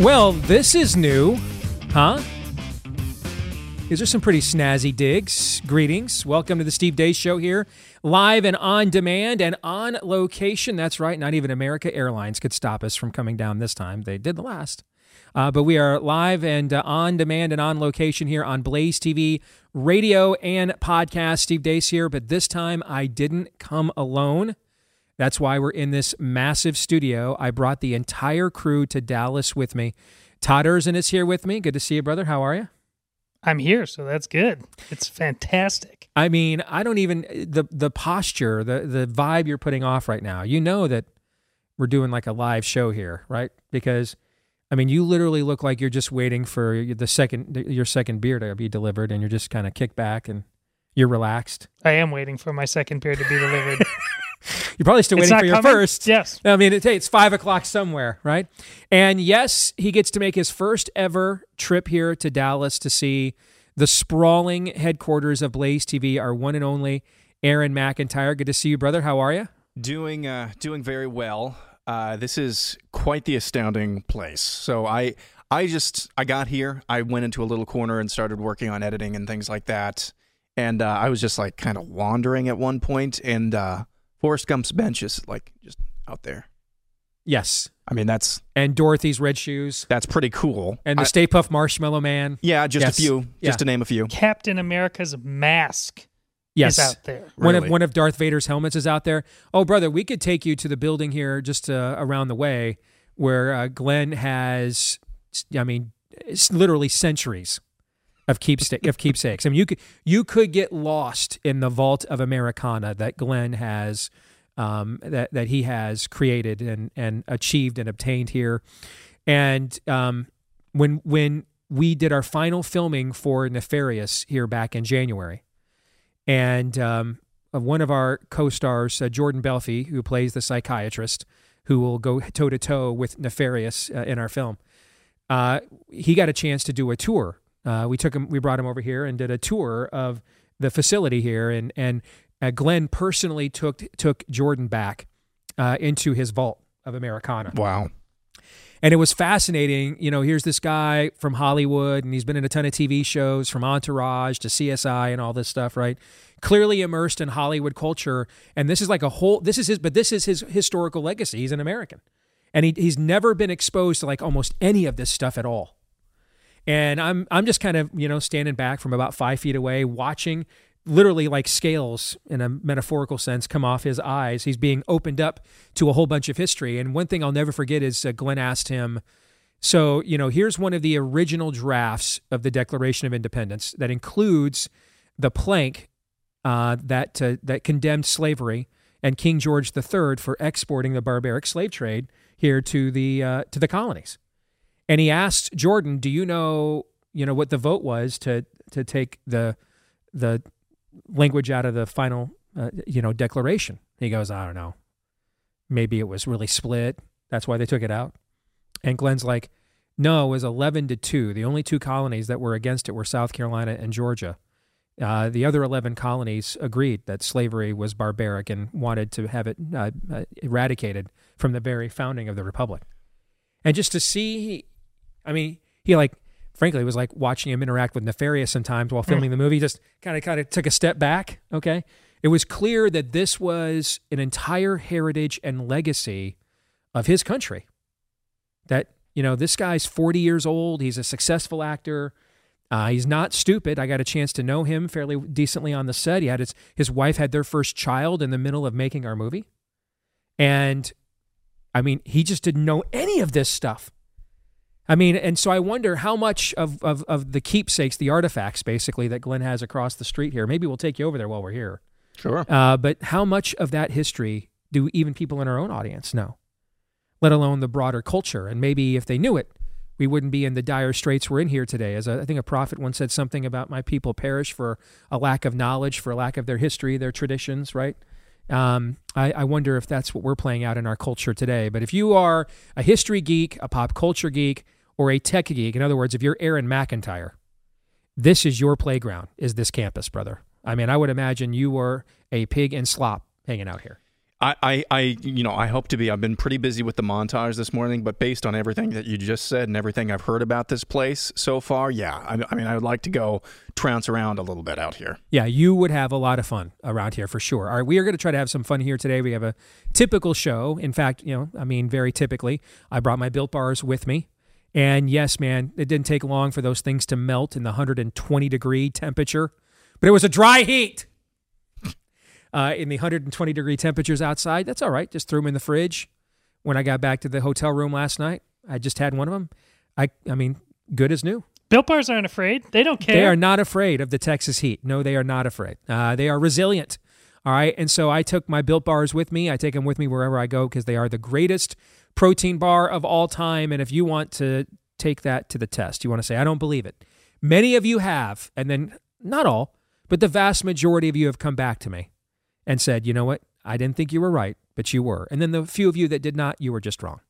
Well, this is new, huh? These are some pretty snazzy digs. Greetings. Welcome to the Steve Deace Show here, live and on demand and on location. That's right. Not even America Airlines could stop us from coming down this time. They did the last. But we are live and on demand and on location here on Blaze TV, radio, and podcast. Steve Deace here, but this time I didn't come alone. That's why we're in this massive studio. I brought the entire crew to Dallas with me. Todd Erzin is here with me. Good to see you, brother. How are you? I'm here, so that's good. It's fantastic. I mean, I don't even, the posture, the vibe you're putting off right now, you know that we're doing like a live show here, right? Because, I mean, you literally look like you're just waiting for your second beer to be delivered, and you're just kind of kicked back and you're relaxed. I am waiting for my second beer to be delivered. You're probably still waiting for your first. Yes. I mean, it's 5 o'clock somewhere, right? And yes, he gets to make his first ever trip here to Dallas to see the sprawling headquarters of Blaze TV, our one and only Auron MacIntyre. Good to see you, brother. How are you? Doing very well. This is quite the astounding place. So I got here. I went into a little corner and started working on editing and things like that. And I was just like kind of wandering at one point, and Forrest Gump's bench is like just out there. Yes. I mean, that's... And Dorothy's red shoes. That's pretty cool. And the Stay Puft Marshmallow Man. Yeah, just yes. A few. Yeah. Just to name a few. Captain America's mask. Yes. Is out there. Really? One of Darth Vader's helmets is out there. Oh, brother, we could take you to the building here just around the way where Glenn has, I mean, it's literally centuries of keepsakes. I mean, you could get lost in the vault of Americana that Glenn has, that he has created and achieved and obtained here. And when we did our final filming for Nefarious here back in January, and one of our co-stars, Jordan Belfi, who plays the psychiatrist, who will go toe-to-toe with Nefarious in our film, he got a chance to do a tour. We brought him over here and did a tour of the facility here, and Glenn personally took Jordan back into his vault of Americana. Wow. And it was fascinating. You know, here's this guy from Hollywood, and he's been in a ton of TV shows, from Entourage to CSI and all this stuff, right? Clearly immersed in Hollywood culture, and this is like this is his historical legacy. He's an American, and he's never been exposed to like almost any of this stuff at all. And I'm just kind of, you know, standing back from about 5 feet away, watching literally like scales in a metaphorical sense come off his eyes. He's being opened up to a whole bunch of history. And one thing I'll never forget is Glenn asked him, so, you know, here's one of the original drafts of the Declaration of Independence that includes the plank that condemned slavery and King George III for exporting the barbaric slave trade here to the colonies. And he asked Jordan, "Do you know what the vote was to take the language out of the final declaration?" He goes, "I don't know. Maybe it was really split. That's why they took it out." And Glenn's like, "No, it was 11-2. The only two colonies that were against it were South Carolina and Georgia. The other 11 colonies agreed that slavery was barbaric and wanted to have it eradicated from the very founding of the republic." And just to see. I mean, he like, frankly, it was like watching him interact with Nefarious sometimes while filming the movie. Just kind of took a step back. Okay, it was clear that this was an entire heritage and legacy of his country. That, you know, this guy's 40 years old. He's a successful actor. He's not stupid. I got a chance to know him fairly decently on the set. He had his wife had their first child in the middle of making our movie, and I mean, he just didn't know any of this stuff. I mean, and so I wonder how much of the keepsakes, the artifacts, basically, that Glenn has across the street here. Maybe we'll take you over there while we're here. Sure. But how much of that history do even people in our own audience know, let alone the broader culture? And maybe if they knew it, we wouldn't be in the dire straits we're in here today. As I think a prophet once said something about my people perish for a lack of knowledge, for a lack of their history, their traditions, right? I wonder if that's what we're playing out in our culture today. But if you are a history geek, a pop culture geek, or a tech geek, in other words, if you're Auron MacIntyre, this is your playground, is this campus, brother. I mean, I would imagine you were a pig in slop hanging out here. I hope to be. I've been pretty busy with the montage this morning, but based on everything that you just said and everything I've heard about this place so far, yeah, I mean, I would like to go trounce around a little bit out here. Yeah, you would have a lot of fun around here for sure. All right, we are going to try to have some fun here today. We have a typical show. In fact, very typically, I brought my Built Bars with me. And yes, man, it didn't take long for those things to melt in the 120-degree temperature, but it was a dry heat. In the 120-degree temperatures outside. That's all right. Just threw them in the fridge. When I got back to the hotel room last night, I just had one of them. I mean, good as new. Built Bars aren't afraid. They don't care. They are not afraid of the Texas heat. No, they are not afraid. They are resilient. All right. And so I took my Built Bars with me. I take them with me wherever I go because they are the greatest protein bar of all time. And if you want to take that to the test, you want to say, I don't believe it. Many of you have, and then not all, but the vast majority of you have come back to me and said, you know what, I didn't think you were right, but you were. And then the few of you that did not, you were just wrong.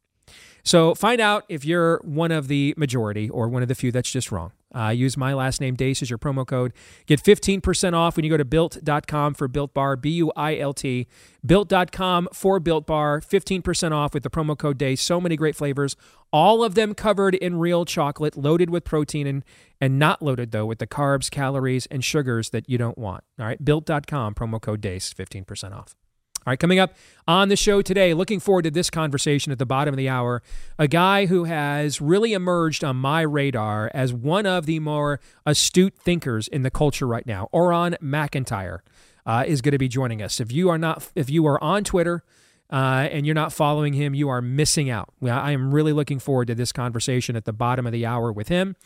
So find out if you're one of the majority or one of the few that's just wrong. Use my last name, Deace, as your promo code. Get 15% off when you go to Built.com for Built Bar, B-U-I-L-T, Built.com for Built Bar, 15% off with the promo code Deace. So many great flavors, all of them covered in real chocolate, loaded with protein and not loaded, though, with the carbs, calories, and sugars that you don't want. All right, Built.com, promo code Deace, 15% off. All right, coming up on the show today, looking forward to this conversation at the bottom of the hour, a guy who has really emerged on my radar as one of the more astute thinkers in the culture right now. Auron MacIntyre is going to be joining us. If you are on Twitter and you're not following him, you are missing out. I am really looking forward to this conversation at the bottom of the hour with him.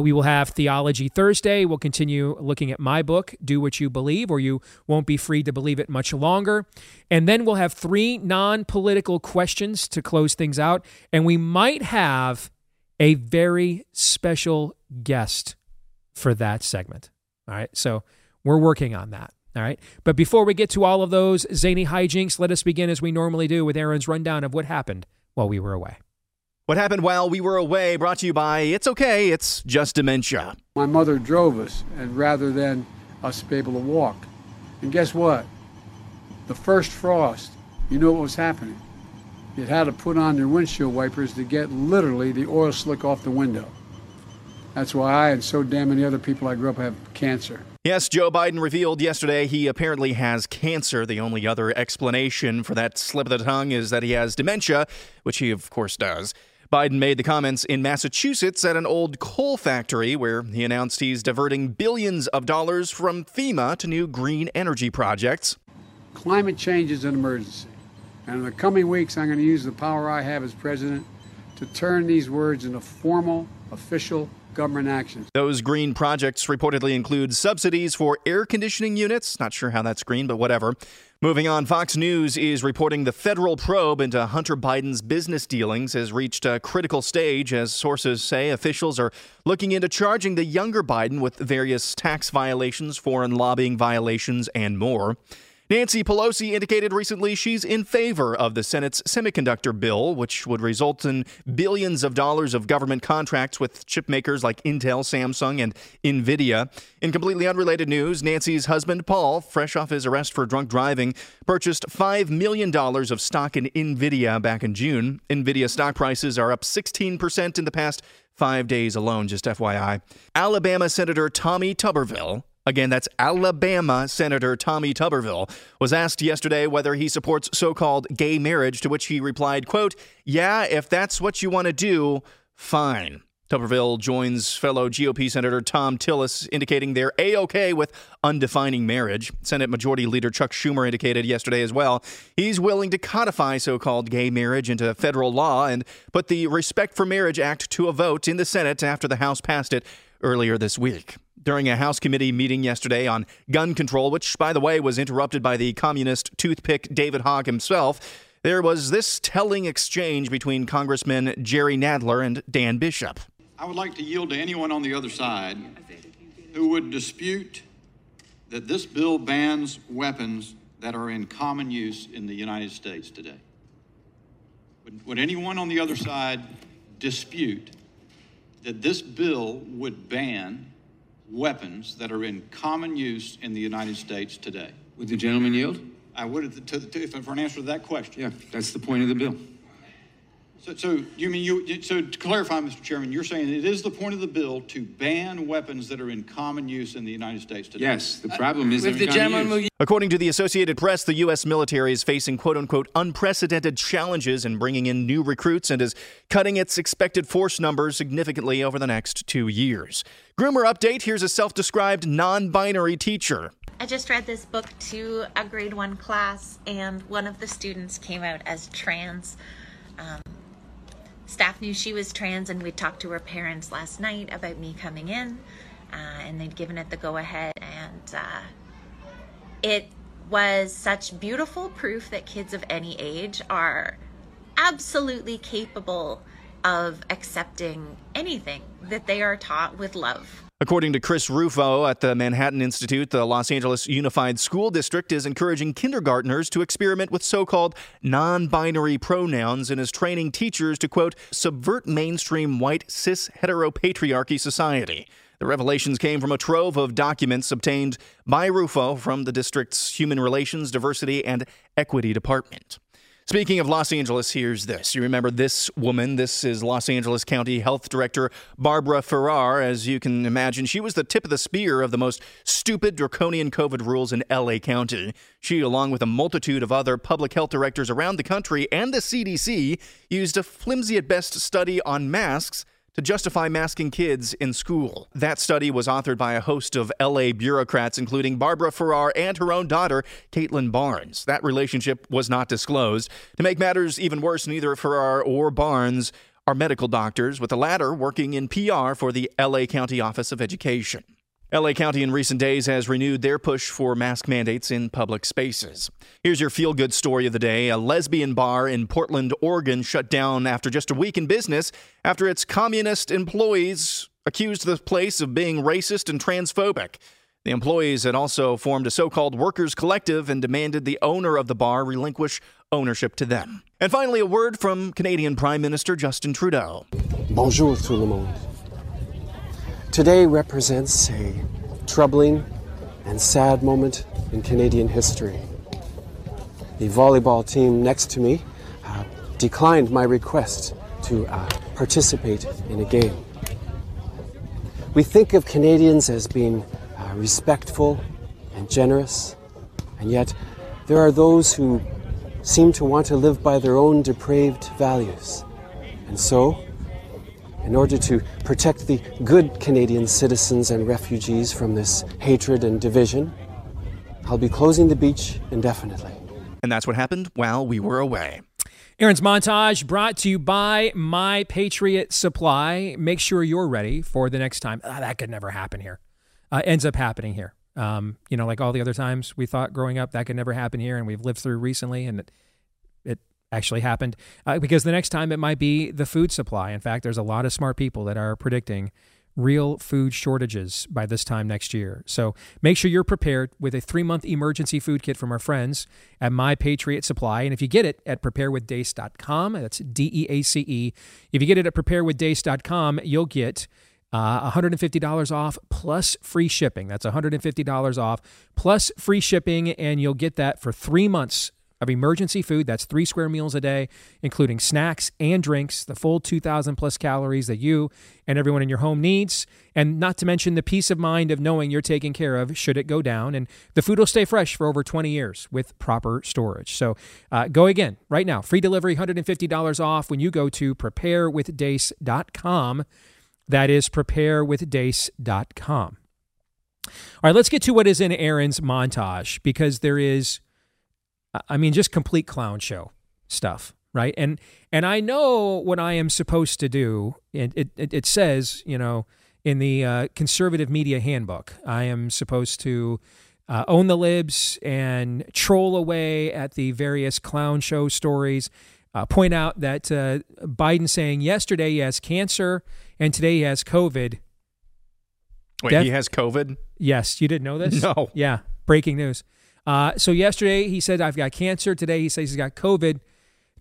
We will have Theology Thursday. We'll continue looking at my book, Do What You Believe, or You Won't Be Free to Believe It Much Longer. And then we'll have three non-political questions to close things out. And we might have a very special guest for that segment. All right, so we're working on that. All right. But before we get to all of those zany hijinks, let us begin as we normally do with Aaron's rundown of what happened while we were away. What happened while we were away brought to you by It's Okay, It's Just Dementia. My mother drove us, and rather than us be able to walk. And guess what? The first frost, you know what was happening. You had to put on your windshield wipers to get literally the oil slick off the window. That's why I and so damn many other people I grew up have cancer. Yes, Joe Biden revealed yesterday he apparently has cancer. The only other explanation for that slip of the tongue is that he has dementia, which he, of course, does. Biden made the comments in Massachusetts at an old coal factory where he announced he's diverting billions of dollars from FEMA to new green energy projects. Climate change is an emergency. And in the coming weeks, I'm going to use the power I have as president to turn these words into formal, official government actions. Those green projects reportedly include subsidies for air conditioning units. Not sure how that's green, but whatever. Moving on, Fox News is reporting the federal probe into Hunter Biden's business dealings has reached a critical stage, as sources say. Officials are looking into charging the younger Biden with various tax violations, foreign lobbying violations, and more. Nancy Pelosi indicated recently she's in favor of the Senate's semiconductor bill, which would result in billions of dollars of government contracts with chip makers like Intel, Samsung, and NVIDIA. In completely unrelated news, Nancy's husband, Paul, fresh off his arrest for drunk driving, purchased $5 million of stock in NVIDIA back in June. NVIDIA stock prices are up 16% in the past 5 days alone, just FYI. Alabama Senator Tommy Tuberville. Again, that's Alabama Senator Tommy Tuberville, was asked yesterday whether he supports so-called gay marriage, to which he replied, quote, yeah, if that's what you want to do, fine. Tuberville joins fellow GOP Senator Tom Tillis, indicating they're A-OK with undefining marriage. Senate Majority Leader Chuck Schumer indicated yesterday as well he's willing to codify so-called gay marriage into federal law and put the Respect for Marriage Act to a vote in the Senate after the House passed it earlier this week. During a House committee meeting yesterday on gun control, which, by the way, was interrupted by the communist toothpick David Hogg himself, there was this telling exchange between Congressmen Jerry Nadler and Dan Bishop. I would like to yield to anyone on the other side who would dispute that this bill bans weapons that are in common use in the United States today. Would anyone on the other side dispute that this bill would ban weapons that are in common use in the United States today? Would the gentleman yield? I would have for an answer to that question. Yeah, that's the point of the bill. So you mean so to clarify, Mr. Chairman, you're saying it is the point of the bill to ban weapons that are in common use in the United States today? Yes, the problem is they're in common use. According to the Associated Press, the U.S. military is facing quote-unquote unprecedented challenges in bringing in new recruits and is cutting its expected force numbers significantly over the next 2 years. Groomer update, here's a self-described non-binary teacher. I just read this book to a grade 1 class, and one of the students came out as trans. Staff knew she was trans, and we talked to her parents last night about me coming in, and they'd given it the go-ahead, and it was such beautiful proof that kids of any age are absolutely capable of accepting anything that they are taught with love. According to Chris Rufo at the Manhattan Institute, the Los Angeles Unified School District is encouraging kindergartners to experiment with so-called non-binary pronouns and is training teachers to, quote, subvert mainstream white cis-heteropatriarchy society. The revelations came from a trove of documents obtained by Rufo from the district's Human Relations, Diversity, and Equity Department. Speaking of Los Angeles, here's this. You remember this woman. This is Los Angeles County Health Director Barbara Ferrer. As you can imagine, she was the tip of the spear of the most stupid draconian COVID rules in L.A. County. She, along with a multitude of other public health directors around the country and the CDC, used a flimsy at best study on masks to justify masking kids in school. That study was authored by a host of L.A. bureaucrats, including Barbara Ferrer and her own daughter, Caitlin Barnes. That relationship was not disclosed. To make matters even worse, neither Ferrer or Barnes are medical doctors, with the latter working in PR for the L.A. County Office of Education. L.A. County in recent days has renewed their push for mask mandates in public spaces. Here's your feel-good story of the day. A lesbian bar in Portland, Oregon shut down after just a week in business after its communist employees accused the place of being racist and transphobic. The employees had also formed a so-called workers' collective and demanded the owner of the bar relinquish ownership to them. And finally, a word from Canadian Prime Minister Justin Trudeau. Bonjour tout le monde. Today represents a troubling and sad moment in Canadian history. The volleyball team next to me declined my request to participate in a game. We think of Canadians as being respectful and generous, and yet there are those who seem to want to live by their own depraved values. And so, in order to protect the good Canadian citizens and refugees from this hatred and division, I'll be closing the beach indefinitely. And that's what happened while we were away. Aaron's montage brought to you by My Patriot Supply. Make sure you're ready for the next time. Oh, that could never happen here. Ends up happening here. You know, like all the other times we thought growing up that could never happen here, and we've lived through recently, and it actually happened, because the next time it might be the food supply. In fact, there's a lot of smart people that are predicting real food shortages by this time next year. So make sure you're prepared with a 3-month emergency food kit from our friends at My Patriot Supply. And if you get it at PrepareWithDeace.com, that's DEACE. If you get it at PrepareWithDeace.com, you'll get $150 off plus free shipping. That's $150 off plus free shipping, and you'll get that for 3 months of emergency food. That's 3 square meals a day, including snacks and drinks, the full 2,000 plus calories that you and everyone in your home needs, and not to mention the peace of mind of knowing you're taken care of should it go down, and the food will stay fresh for over 20 years with proper storage. So go again right now. Free delivery, $150 off when you go to preparewithdace.com. That is preparewithdace.com. All right, let's get to what is in Aaron's montage, because there is, I mean, just complete clown show stuff, right? And I know what I am supposed to do. And it says, you know, in the conservative media handbook, I am supposed to own the libs and troll away at the various clown show stories. Point out that Biden saying yesterday he has cancer and today he has COVID. Wait, he has COVID? Yes. You didn't know this? No. Yeah. Breaking news. So yesterday he said, I've got cancer. Today he says he's got COVID.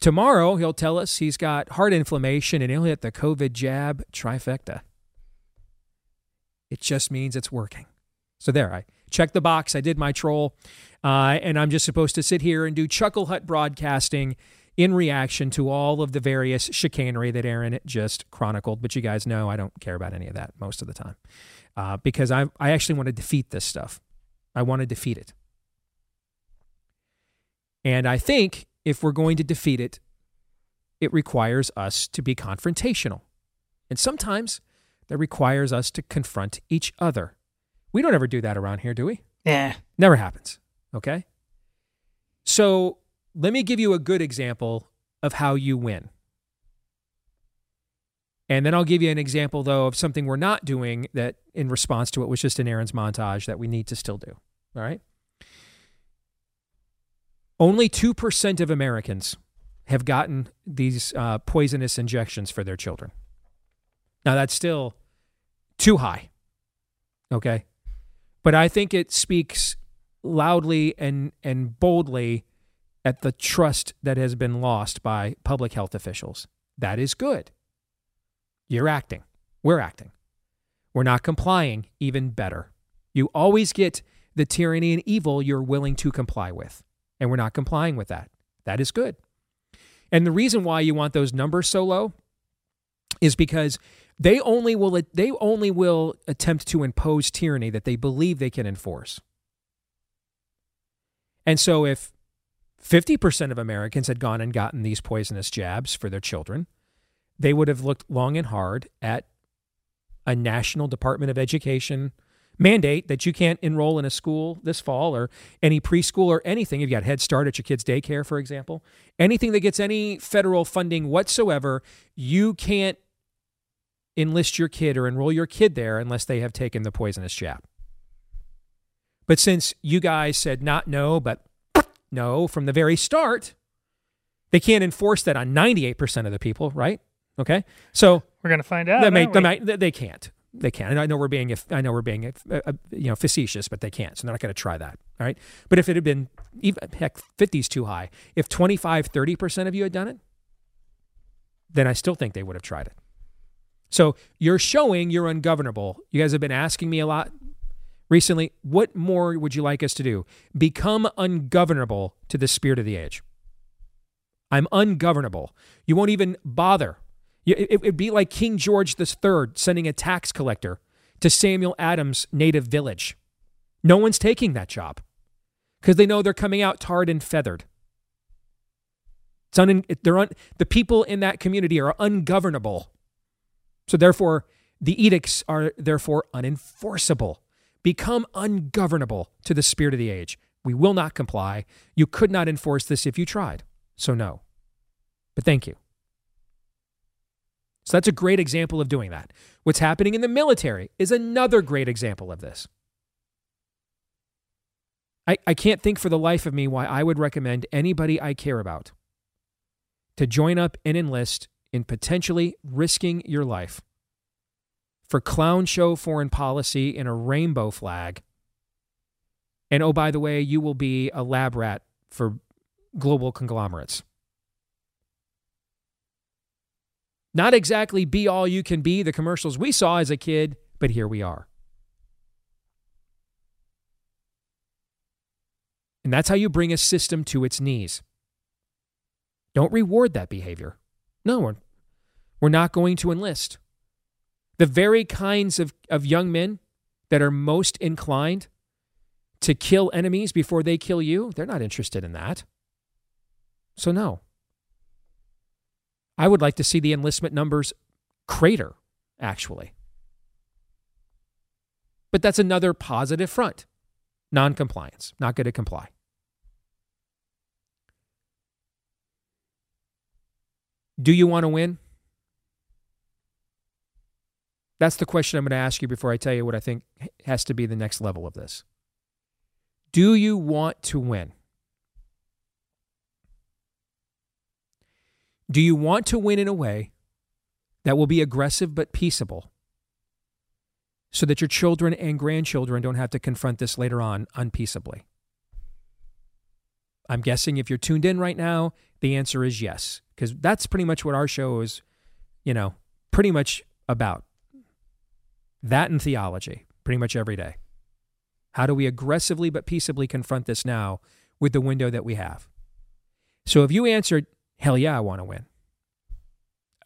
Tomorrow he'll tell us he's got heart inflammation and he'll hit the COVID jab trifecta. It just means it's working. So there, I check the box. I did my troll. And I'm just supposed to sit here and do Chuckle Hut broadcasting in reaction to all of the various chicanery that Aaron just chronicled. But you guys know I don't care about any of that most of the time because I actually want to defeat this stuff. I want to defeat it. And I think if we're going to defeat it, it requires us to be confrontational. And sometimes that requires us to confront each other. We don't ever do that around here, do we? Yeah. Never happens. Okay? So let me give you a good example of how you win. And then I'll give you an example, though, of something we're not doing that in response to what was just in Aaron's montage that we need to still do. All right? Only 2% of Americans have gotten these poisonous injections for their children. Now, that's still too high, okay? But I think it speaks loudly and boldly at the trust that has been lost by public health officials. That is good. You're acting. We're acting. We're not complying, even better. You always get the tyranny and evil you're willing to comply with, and we're not complying with that. That is good. And the reason why you want those numbers so low is because they only will attempt to impose tyranny that they believe they can enforce. And so if 50% of Americans had gone and gotten these poisonous jabs for their children, they would have looked long and hard at a National Department of Education mandate that you can't enroll in a school this fall or any preschool or anything. You've got Head Start at your kid's daycare, for example. Anything that gets any federal funding whatsoever, you can't enlist your kid or enroll your kid there unless they have taken the poisonous jab. But since you guys said not no, but no from the very start, they can't enforce that on 98% of the people, right? Okay, so we're going to find out. They can't. They can't. And I know we're being, facetious, but they can't. So they're not going to try that. All right. But if it had been, even, heck, 50 is too high. If 25-30% of you had done it, then I still think they would have tried it. So you're showing you're ungovernable. You guys have been asking me a lot recently. What more would you like us to do? Become ungovernable to the spirit of the age. I'm ungovernable. You won't even bother. It'd be like King George III sending a tax collector to Samuel Adams' native village. No one's taking that job because they know they're coming out tarred and feathered. The people in that community are ungovernable. So therefore, the edicts are therefore unenforceable. Become ungovernable to the spirit of the age. We will not comply. You could not enforce this if you tried. So no. But thank you. So that's a great example of doing that. What's happening in the military is another great example of this. I can't think for the life of me why I would recommend anybody I care about to join up and enlist in potentially risking your life for clown show foreign policy in a rainbow flag. And oh, by the way, you will be a lab rat for global conglomerates. Not exactly be all you can be, the commercials we saw as a kid, but here we are. And that's how you bring a system to its knees. Don't reward that behavior. No, we're not going to enlist. The very kinds of young men that are most inclined to kill enemies before they kill you, they're not interested in that. So no. I would like to see the enlistment numbers crater, actually. But that's another positive front. Non-compliance. Not going to comply. Do you want to win? That's the question I'm going to ask you before I tell you what I think has to be the next level of this. Do you want to win? Do you want to win in a way that will be aggressive but peaceable so that your children and grandchildren don't have to confront this later on unpeaceably? I'm guessing if you're tuned in right now, the answer is yes, because that's pretty much what our show is, pretty much about. That and theology, pretty much every day. How do we aggressively but peaceably confront this now with the window that we have? So if you answered, hell yeah, I want to win.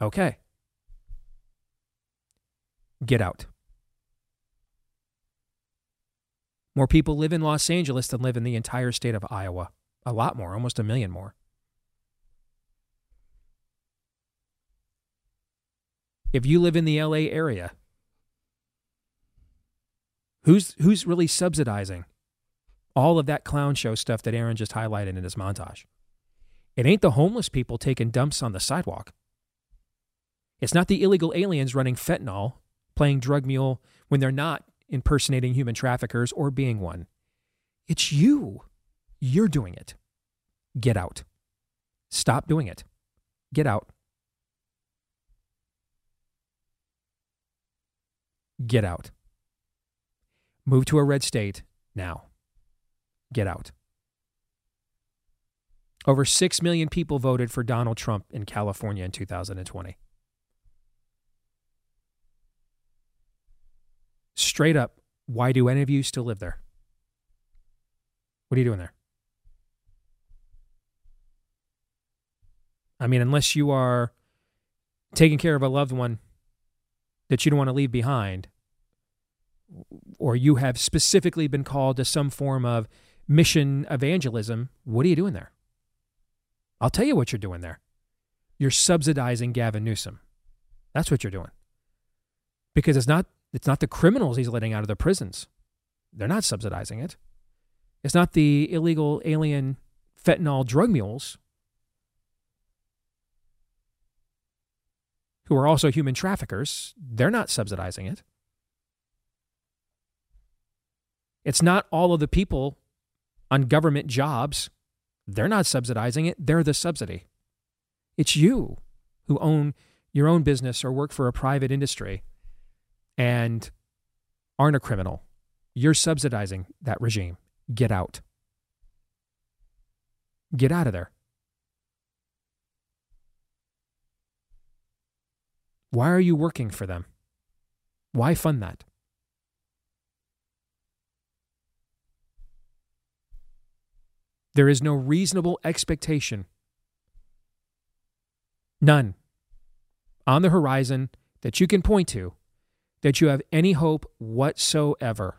Okay. Get out. More people live in Los Angeles than live in the entire state of Iowa. A lot more, almost 1 million more. If you live in the LA area, who's really subsidizing all of that clown show stuff that Aaron just highlighted in his montage? It ain't the homeless people taking dumps on the sidewalk. It's not the illegal aliens running fentanyl, playing drug mule when they're not impersonating human traffickers or being one. It's you. You're doing it. Get out. Stop doing it. Get out. Get out. Move to a red state now. Get out. Over 6 million people voted for Donald Trump in California in 2020. Straight up, why do any of you still live there? What are you doing there? I mean, unless you are taking care of a loved one that you don't want to leave behind, or you have specifically been called to some form of mission evangelism, what are you doing there? I'll tell you what you're doing there. You're subsidizing Gavin Newsom. That's what you're doing. Because it's not the criminals he's letting out of the prisons. They're not subsidizing it. It's not the illegal alien fentanyl drug mules who are also human traffickers. They're not subsidizing it. It's not all of the people on government jobs. They're not subsidizing it. They're the subsidy. It's you who own your own business or work for a private industry and aren't a criminal. You're subsidizing that regime. Get out. Get out of there. Why are you working for them? Why fund that? There is no reasonable expectation, none, on the horizon that you can point to that you have any hope whatsoever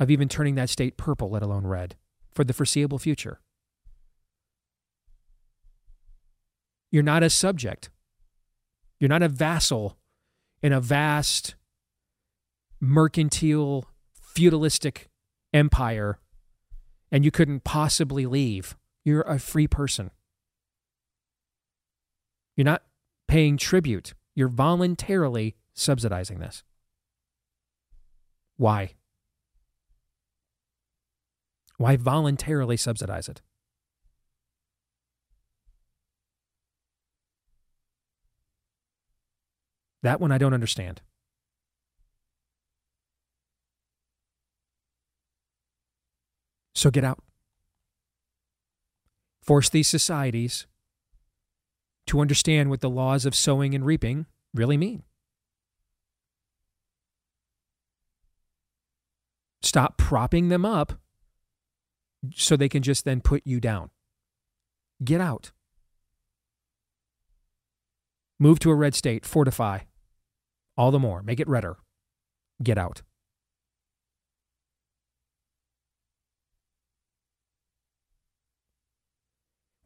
of even turning that state purple, let alone red, for the foreseeable future. You're not a subject. You're not a vassal in a vast, mercantile, feudalistic empire, and you couldn't possibly leave. You're a free person. You're not paying tribute. You're voluntarily subsidizing this. Why? Why voluntarily subsidize it? That one I don't understand. So get out. Force these societies to understand what the laws of sowing and reaping really mean. Stop propping them up so they can just then put you down. Get out. Move to a red state. Fortify. All the more. Make it redder. Get out.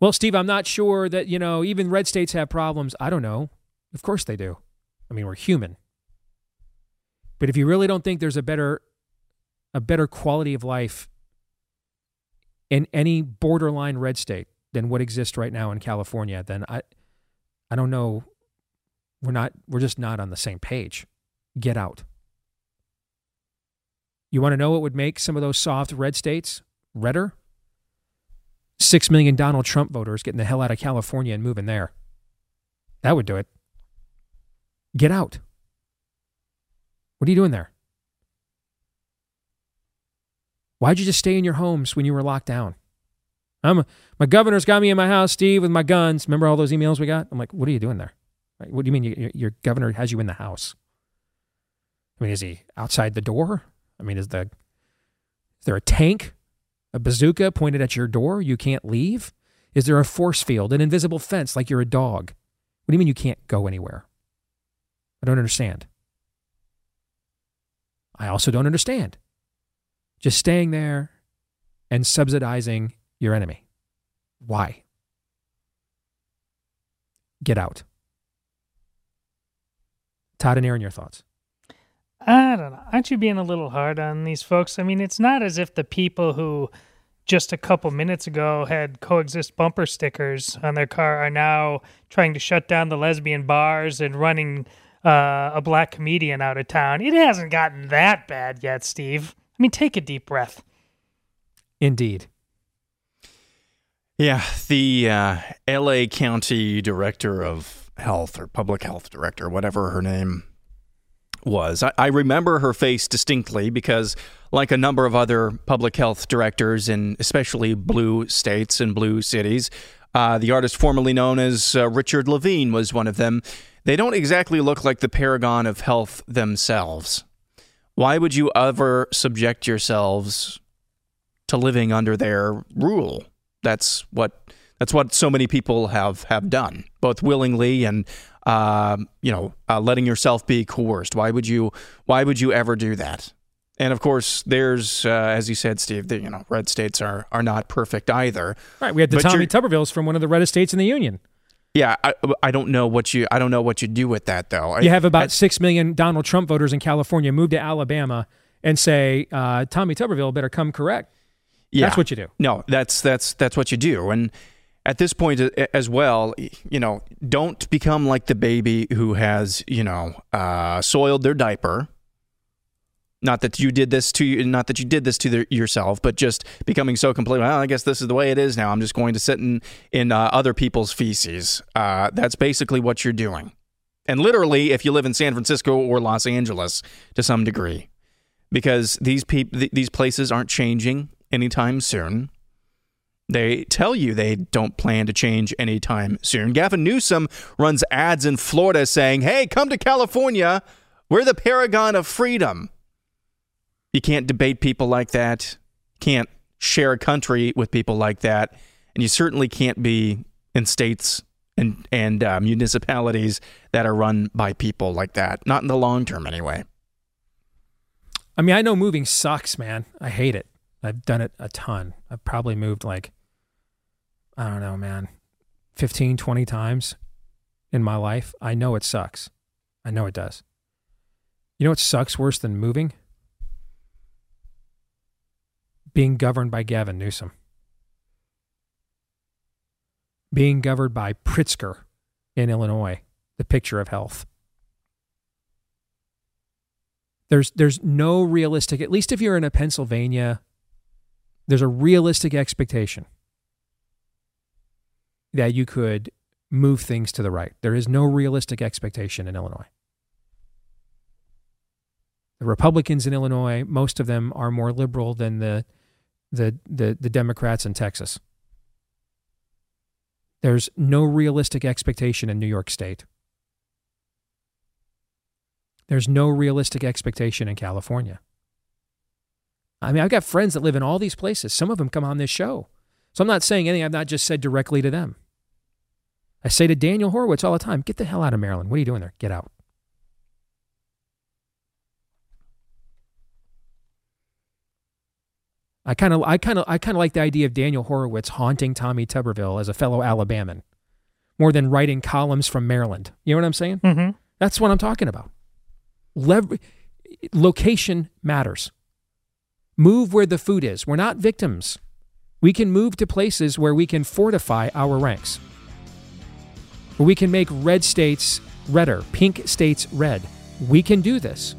Well, Steve, I'm not sure that, even red states have problems. I don't know. Of course they do. I mean, we're human. But if you really don't think there's a better quality of life in any borderline red state than what exists right now in California, then I don't know. We're just not on the same page. Get out. You want to know what would make some of those soft red states redder? 6 million Donald Trump voters getting the hell out of California and moving there. That would do it. Get out. What are you doing there? Why'd you just stay in your homes when you were locked down? My governor's got me in my house, Steve, with my guns. Remember all those emails we got? I'm like, what are you doing there? What do you mean your governor has you in the house? I mean, is he outside the door? I mean, is there a tank, a bazooka pointed at your door? You can't leave? Is there a force field, an invisible fence like you're a dog? What do you mean you can't go anywhere? I don't understand. I also don't understand just staying there and subsidizing your enemy. Why? Get out. Todd and Aaron, your thoughts? I don't know. Aren't you being a little hard on these folks? I mean, it's not as if the people who just a couple minutes ago had coexist bumper stickers on their car are now trying to shut down the lesbian bars and running a black comedian out of town. It hasn't gotten that bad yet, Steve. I mean, take a deep breath. Indeed. Yeah, the L.A. County Director of Health or Public Health Director, whatever her name was. I remember her face distinctly because, like a number of other public health directors in especially blue states and blue cities, the artist formerly known as Richard Levine was one of them. They don't exactly look like the paragon of health themselves. Why would you ever subject yourselves to living under their rule? That's what so many people have done, both willingly and letting yourself be coerced. Why would you ever do that? And of course, there's as you said, Steve, the, red states are not perfect either. Right, we had the Tommy Tubervilles from one of the reddest states in the union. Yeah, I don't know what you do with that though. You have about 6 million Donald Trump voters in California move to Alabama and say Tommy Tuberville better come correct. Yeah. That's what you do. No, that's what you do. And at this point as well, don't become like the baby who has, soiled their diaper. Not that you did this to yourself, but just becoming so complete. Well, I guess this is the way it is now. I'm just going to sit in other people's feces. That's basically what you're doing. And literally, if you live in San Francisco or Los Angeles to some degree, because these places aren't changing anytime soon. They tell you they don't plan to change anytime soon. Gavin Newsom runs ads in Florida saying, hey, come to California. We're the paragon of freedom. You can't debate people like that. Can't share a country with people like that. And you certainly can't be in states and municipalities that are run by people like that. Not in the long term, anyway. I mean, I know moving sucks, man. I hate it. I've done it a ton. I've probably moved 15, 20 times in my life. I know it sucks. I know it does. You know what sucks worse than moving? Being governed by Gavin Newsom. Being governed by Pritzker in Illinois, the picture of health. There's no realistic, at least if you're in Pennsylvania, there's a realistic expectation that you could move things to the right. There is no realistic expectation in Illinois. The Republicans in Illinois, most of them are more liberal than the Democrats in Texas. There's no realistic expectation in New York State. There's no realistic expectation in California. I mean, I've got friends that live in all these places. Some of them come on this show. So I'm not saying anything I've not just said directly to them. I say to Daniel Horowitz all the time, get the hell out of Maryland. What are you doing there? Get out. I kind of like the idea of Daniel Horowitz haunting Tommy Tuberville as a fellow Alabaman more than writing columns from Maryland. You know what I'm saying? Mm-hmm. That's what I'm talking about. Location matters. Move where the food is. We're not victims. We can move to places where we can fortify our ranks, where we can make red states redder, pink states red. We can do this.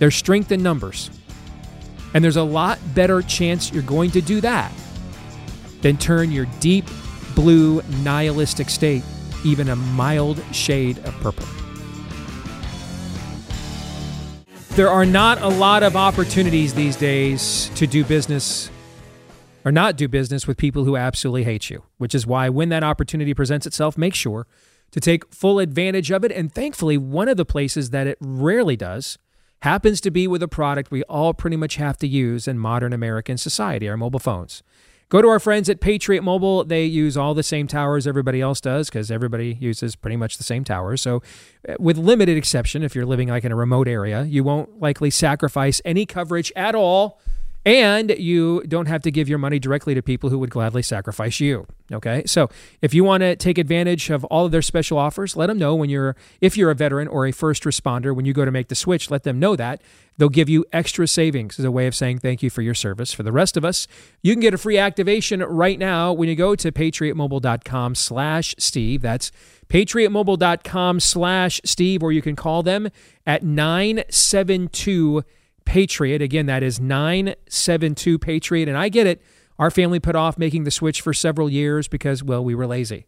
There's strength in numbers. And there's a lot better chance you're going to do that than turn your deep blue nihilistic state even a mild shade of purple. There are not a lot of opportunities these days to do business or not do business with people who absolutely hate you, which is why when that opportunity presents itself, make sure to take full advantage of it. And thankfully, one of the places that it rarely does happens to be with a product we all pretty much have to use in modern American society, our mobile phones. Go to our friends at Patriot Mobile. They use all the same towers everybody else does because everybody uses pretty much the same towers. So with limited exception, if you're living like in a remote area, you won't likely sacrifice any coverage at all. And you don't have to give your money directly to people who would gladly sacrifice you, okay? So if you want to take advantage of all of their special offers, let them know when if you're a veteran or a first responder, when you go to make the switch, let them know that. They'll give you extra savings as a way of saying thank you for your service. For the rest of us, you can get a free activation right now when you go to patriotmobile.com/Steve. That's patriotmobile.com/Steve, or you can call them at 972 Patriot. Again, that is 972 Patriot. And I get it. Our family put off making the switch for several years because, well, we were lazy.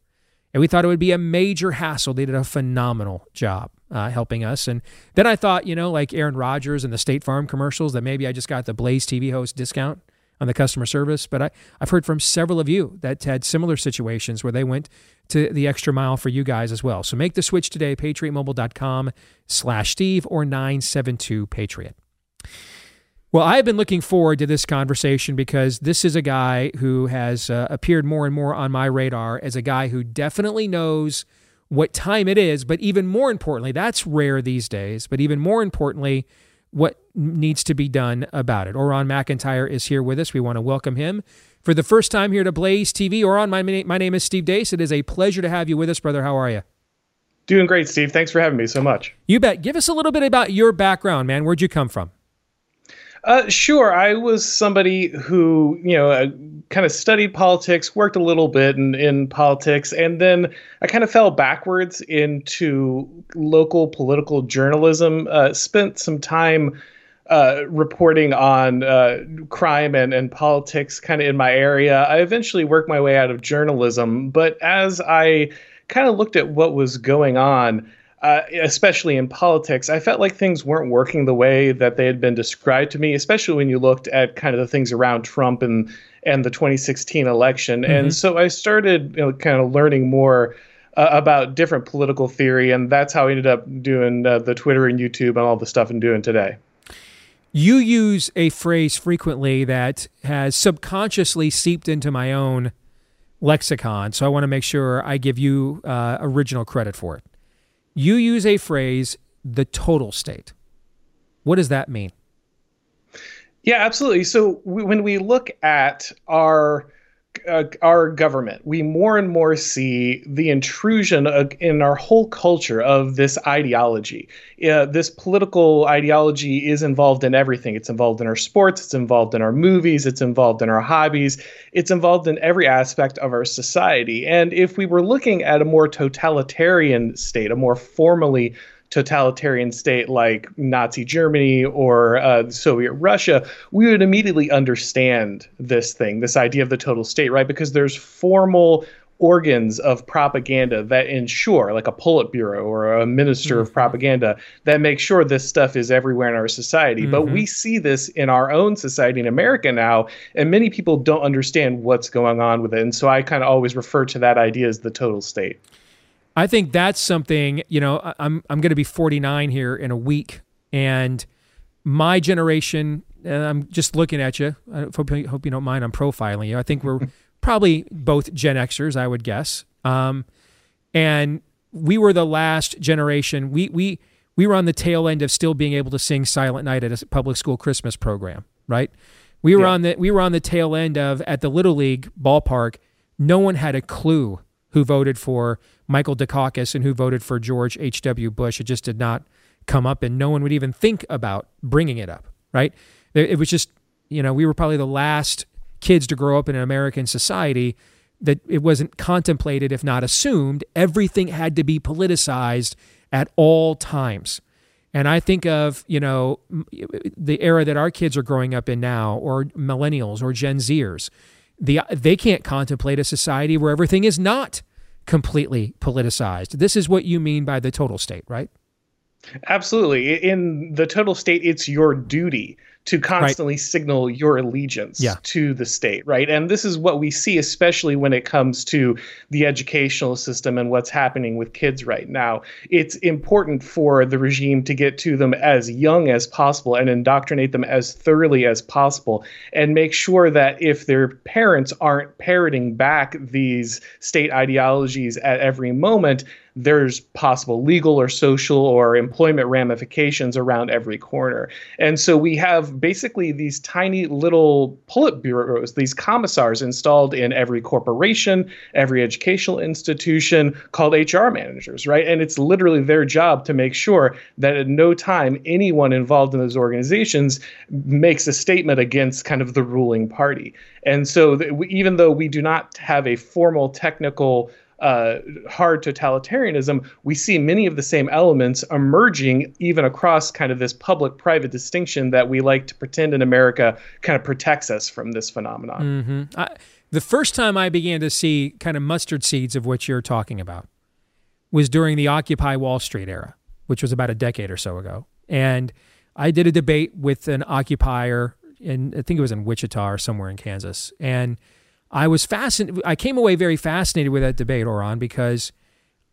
And we thought it would be a major hassle. They did a phenomenal job helping us. And then I thought, like Aaron Rodgers and the State Farm commercials, that maybe I just got the Blaze TV host discount on the customer service. But I've heard from several of you that had similar situations where they went to the extra mile for you guys as well. So make the switch today, patriotmobile.com/Steve or 972 Patriot. Well, I've been looking forward to this conversation because this is a guy who has appeared more and more on my radar as a guy who definitely knows what time it is, but even more importantly, that's rare these days, but even more importantly, what needs to be done about it. Auron MacIntyre is here with us. We want to welcome him for the first time here to Blaze TV. Auron, my name is Steve Deace. It is a pleasure to have you with us, brother. How are you? Doing great, Steve. Thanks for having me so much. You bet. Give us a little bit about your background, man. Where'd you come from? Sure. I was somebody who, kind of studied politics, worked a little bit in politics, and then I kind of fell backwards into local political journalism, spent some time reporting on crime and politics kind of in my area. I eventually worked my way out of journalism, but as I kind of looked at what was going on, especially in politics, I felt like things weren't working the way that they had been described to me, especially when you looked at kind of the things around Trump and the 2016 election. Mm-hmm. And so I started kind of learning more about different political theory, and that's how I ended up doing the Twitter and YouTube and all the stuff I'm doing today. You use a phrase frequently that has subconsciously seeped into my own lexicon, so I want to make sure I give you original credit for it. You use a phrase, the total state. What does that mean? Yeah, absolutely. So when we look at our government, we more and more see the intrusion in our whole culture of this ideology. This political ideology is involved in everything. It's involved in our sports. It's involved in our movies. It's involved in our hobbies. It's involved in every aspect of our society. And if we were looking at a more totalitarian state, a more formally totalitarian state like Nazi Germany or Soviet Russia, we would immediately understand this thing, this idea of the total state, right? Because there's formal organs of propaganda that ensure, like a Politburo or a minister mm-hmm. of propaganda, that make sure this stuff is everywhere in our society. Mm-hmm. But we see this in our own society in America now, and many people don't understand what's going on with it. And so I kind of always refer to that idea as the total state. I think that's something, I'm going to be 49 here in a week, and my generation, and I'm just looking at you, I hope you don't mind I'm profiling you. I think we're probably both Gen Xers, I would guess. And we were the last generation. We were on the tail end of still being able to sing Silent Night at a public school Christmas program, right? We were yeah. on the tail end of, at the Little League ballpark, no one had a clue who voted for Michael Dukakis and who voted for George H.W. Bush. It just did not come up, and no one would even think about bringing it up, right? It was just, we were probably the last kids to grow up in an American society that it wasn't contemplated, if not assumed. Everything had to be politicized at all times. And I think of, the era that our kids are growing up in now, or millennials or Gen Zers, they can't contemplate a society where everything is not completely politicized. This is what you mean by the total state, right? Absolutely. In the total state, it's your duty to constantly signal your allegiance to the state, right? And this is what we see, especially when it comes to the educational system and what's happening with kids right now. It's important for the regime to get to them as young as possible and indoctrinate them as thoroughly as possible and make sure that if their parents aren't parroting back these state ideologies at every moment, there's possible legal or social or employment ramifications around every corner. And so we have basically these tiny little politburos, these commissars installed in every corporation, every educational institution, called HR managers, right? And it's literally their job to make sure that at no time anyone involved in those organizations makes a statement against kind of the ruling party. And so even though we do not have a formal technical hard totalitarianism, we see many of the same elements emerging even across kind of this public-private distinction that we like to pretend in America kind of protects us from this phenomenon. Mm-hmm. The first time I began to see kind of mustard seeds of what you're talking about was during the Occupy Wall Street era, which was about a decade or so ago. And I did a debate with an occupier, and I think it was in Wichita or somewhere in Kansas. And I was fascinated. I came away very fascinated with that debate, Auron, because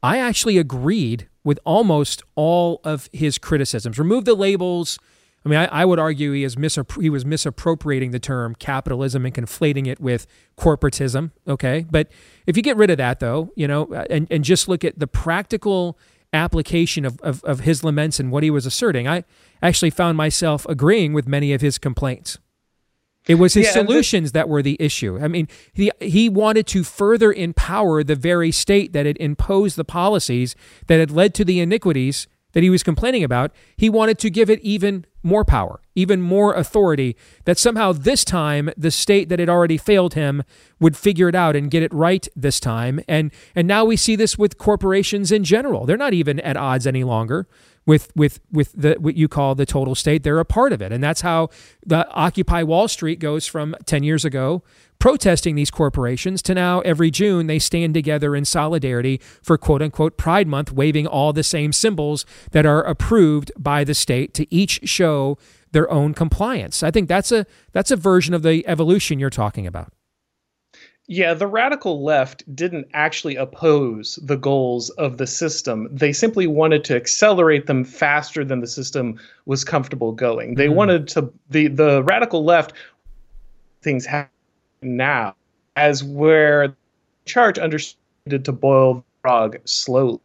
I actually agreed with almost all of his criticisms. Remove the labels. I mean, I would argue he was misappropriating the term capitalism and conflating it with corporatism. Okay, but if you get rid of that, though, you know, and just look at the practical application of his laments and what he was asserting, I actually found myself agreeing with many of his complaints. It was his solutions that were the issue. I mean, he wanted to further empower the very state that had imposed the policies that had led to the iniquities that he was complaining about. He wanted to give it even more power, even more authority, that somehow this time the state that had already failed him would figure it out and get it right this time. And now we see this with corporations in general. They're not even at odds any longer with what you call the total state. They're a part of it. And that's how the Occupy Wall Street goes from 10 years ago protesting these corporations to now every June they stand together in solidarity for quote-unquote Pride Month, waving all the same symbols that are approved by the state to each show their own compliance. I think that's a version of the evolution you're talking about. Yeah, the radical left didn't actually oppose the goals of the system. They simply wanted to accelerate them faster than the system was comfortable going. They wanted to, the radical left, things happen now, as where the charge understood to boil the frog slowly.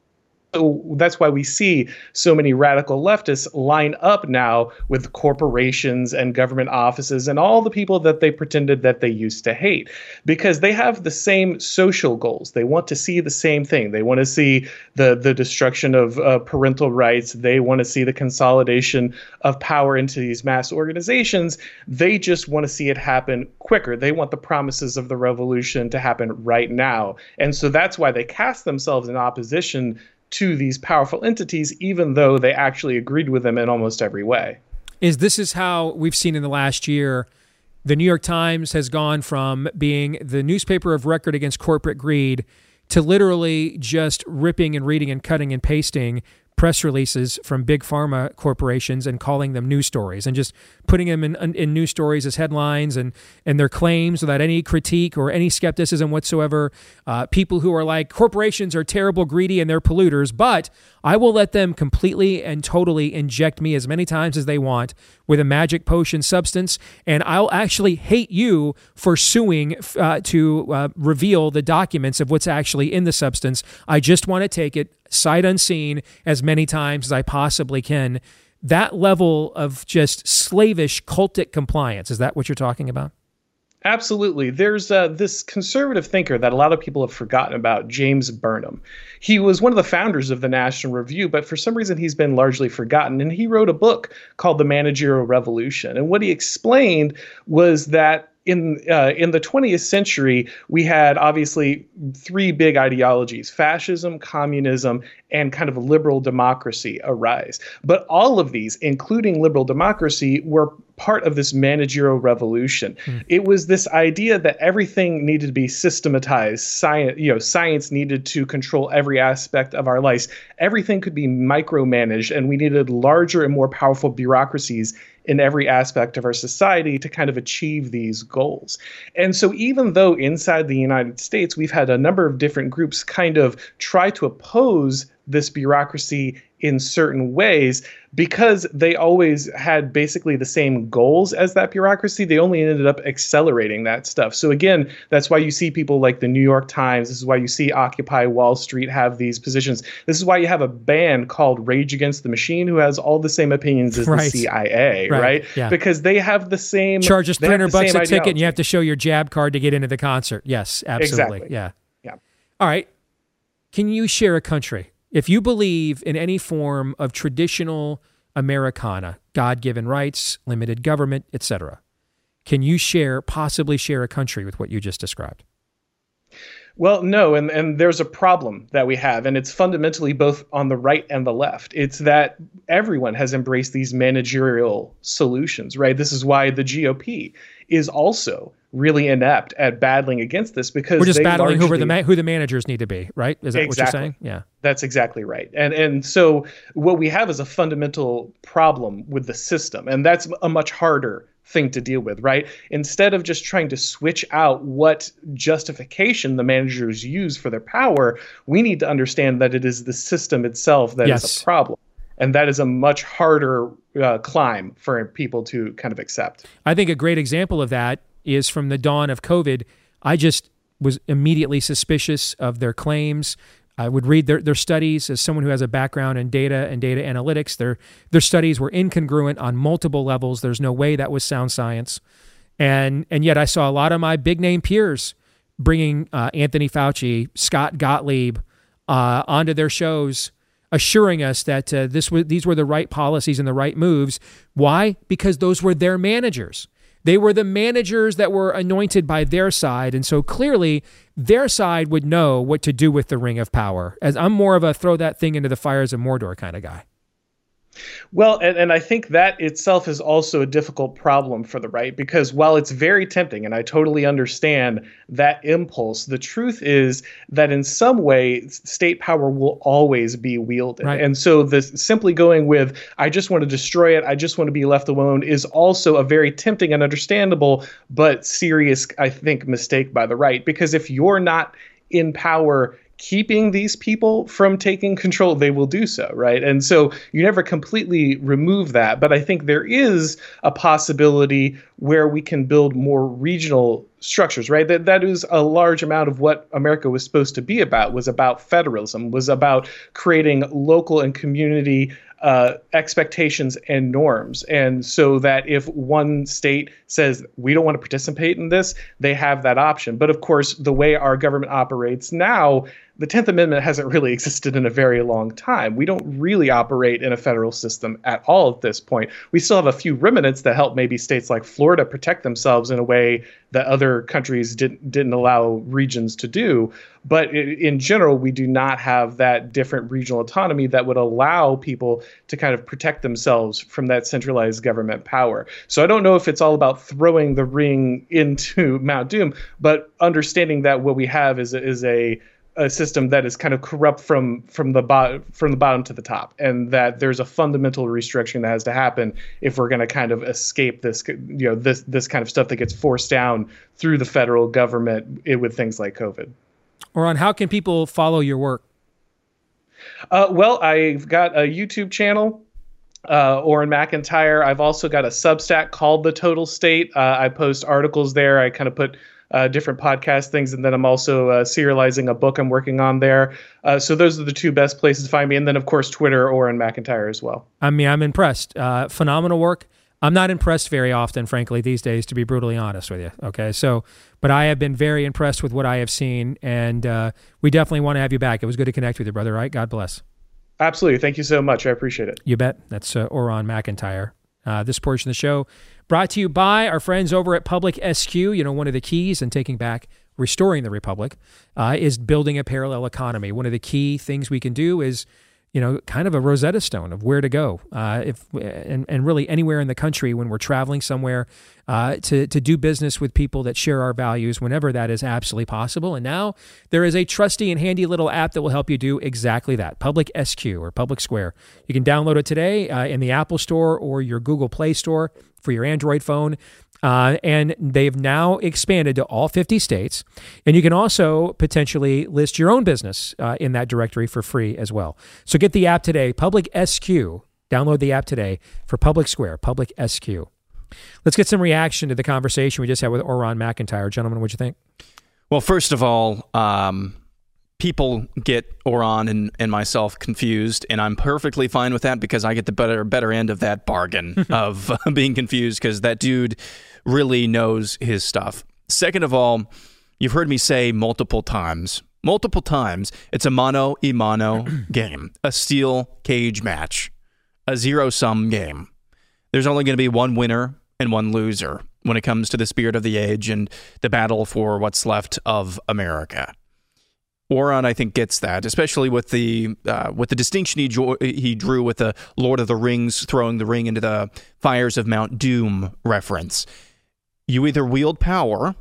So that's why we see so many radical leftists line up now with corporations and government offices and all the people that they pretended that they used to hate, because they have the same social goals. They want to see the same thing. They want to see the destruction of parental rights. They want to see the consolidation of power into these mass organizations. They just want to see it happen quicker. They want the promises of the revolution to happen right now. And so that's why they cast themselves in opposition to these powerful entities, even though they actually agreed with them in almost every way. This is how we've seen in the last year, the New York Times has gone from being the newspaper of record against corporate greed to literally just ripping and reading and cutting and pasting press releases from big pharma corporations and calling them news stories and just putting them in news stories as headlines and their claims without any critique or any skepticism whatsoever. People who are like, corporations are terrible, greedy, and they're polluters, but I will let them completely and totally inject me as many times as they want with a magic potion substance, and I'll actually hate you for suing to reveal the documents of what's actually in the substance. I just want to take it sight unseen as many times as I possibly can. That level of just slavish cultic compliance, is that what you're talking about? Absolutely. There's this conservative thinker that a lot of people have forgotten about, James Burnham. He was one of the founders of the National Review, but for some reason he's been largely forgotten. And he wrote a book called The Managerial Revolution. And what he explained was that in the 20th century, we had obviously three big ideologies: fascism, communism, and kind of liberal democracy arise. But all of these, including liberal democracy, were part of this managerial revolution. It was this idea that everything needed to be systematized. Science needed to control every aspect of our lives. Everything could be micromanaged, and we needed larger and more powerful bureaucracies in every aspect of our society to kind of achieve these goals. And so even though inside the United States, we've had a number of different groups kind of try to oppose this bureaucracy in certain ways, because they always had basically the same goals as that bureaucracy, they only ended up accelerating that stuff. So again, that's why you see people like the New York Times. This is why you see Occupy Wall Street have these positions. This is why you have a band called Rage Against the Machine who has all the same opinions as the CIA, right? Yeah. Because they have the same... Charges $300 a ticket and you have to show your jab card to get into the concert. Yes, absolutely. Exactly. Yeah. All right. Can you share a country? If you believe in any form of traditional Americana, God-given rights, limited government, etc., can you possibly share a country with what you just described? Well, no, and there's a problem that we have, and it's fundamentally both on the right and the left. It's that everyone has embraced these managerial solutions, right? This is why the GOP is also really inept at battling against this, because we're just battling who the managers need to be, right? Is that exactly what you're saying? Yeah. That's exactly right. And so what we have is a fundamental problem with the system, and that's a much harder thing to deal with, right? Instead of just trying to switch out what justification the managers use for their power, we need to understand that it is the system itself that is a problem. And that is a much harder climb for people to kind of accept. I think a great example of that is from the dawn of COVID. I just was immediately suspicious of their claims. I would read their studies as someone who has a background in data and data analytics. Their studies were incongruent on multiple levels. There's no way that was sound science. And yet I saw a lot of my big-name peers bringing Anthony Fauci, Scott Gottlieb onto their shows, assuring us that these were the right policies and the right moves. Why? Because those were their managers. They were the managers that were anointed by their side, and so clearly their side would know what to do with the ring of power. As I'm more of a throw that thing into the fires of Mordor kind of guy. Well, and I think that itself is also a difficult problem for the right, because while it's very tempting, and I totally understand that impulse, the truth is that in some way, state power will always be wielded. Right. And so simply going with, I just want to destroy it, I just want to be left alone, is also a very tempting and understandable, but serious, I think, mistake by the right. Because if you're not in power keeping these people from taking control, they will do so, right? And so you never completely remove that. But I think there is a possibility where we can build more regional structures, right? That is a large amount of what America was supposed to be about, was about federalism, was about creating local and community expectations and norms. And so that if one state says, we don't want to participate in this, they have that option. But of course, the way our government operates now, the 10th Amendment hasn't really existed in a very long time. We don't really operate in a federal system at all at this point. We still have a few remnants that help maybe states like Florida protect themselves in a way that other countries didn't allow regions to do. But in general, we do not have that different regional autonomy that would allow people to kind of protect themselves from that centralized government power. So I don't know if it's all about throwing the ring into Mount Doom, but understanding that what we have is a system that is kind of corrupt from the bottom to the top, and that there's a fundamental restructuring that has to happen if we're going to kind of escape this, this kind of stuff that gets forced down through the federal government with things like COVID. Auron, how can people follow your work? Well, I've got a YouTube channel, Auron MacIntyre. I've also got a Substack called The Total State. I post articles there. I kind of put different podcast things. And then I'm also serializing a book I'm working on there. So those are the two best places to find me. And then, of course, Twitter, Auron MacIntyre as well. I mean, I'm impressed. Phenomenal work. I'm not impressed very often, frankly, these days, to be brutally honest with you. Okay. So, but I have been very impressed with what I have seen. And we definitely want to have you back. It was good to connect with you, brother. All right. God bless. Absolutely. Thank you so much. I appreciate it. You bet. That's Auron MacIntyre. This portion of the show brought to you by our friends over at Public SQ, one of the keys in taking back restoring the republic, is building a parallel economy. One of the key things we can do is, you know, kind of a Rosetta Stone of where to go, and really anywhere in the country when we're traveling somewhere, to do business with people that share our values whenever that is absolutely possible. And now there is a trusty and handy little app that will help you do exactly that. Public SQ, or Public Square. You can download it today in the Apple Store or your Google Play Store for your Android phone. And they've now expanded to all 50 states. And you can also potentially list your own business in that directory for free as well. So get the app today, Public SQ. Download the app today for Public Square, Public SQ. Let's get some reaction to the conversation we just had with Auron MacIntyre. Gentlemen, what'd you think? Well, first of all, people get Auron and myself confused, and I'm perfectly fine with that because I get the better end of that bargain of being confused, because that dude really knows his stuff. Second of all, you've heard me say multiple times, it's a mano-a-mano game, a steel cage match, a zero-sum game. There's only going to be one winner and one loser when it comes to the spirit of the age and the battle for what's left of America. Auron, I think, gets that, especially with the distinction he drew with the Lord of the Rings throwing the ring into the fires of Mount Doom reference. You either wield power,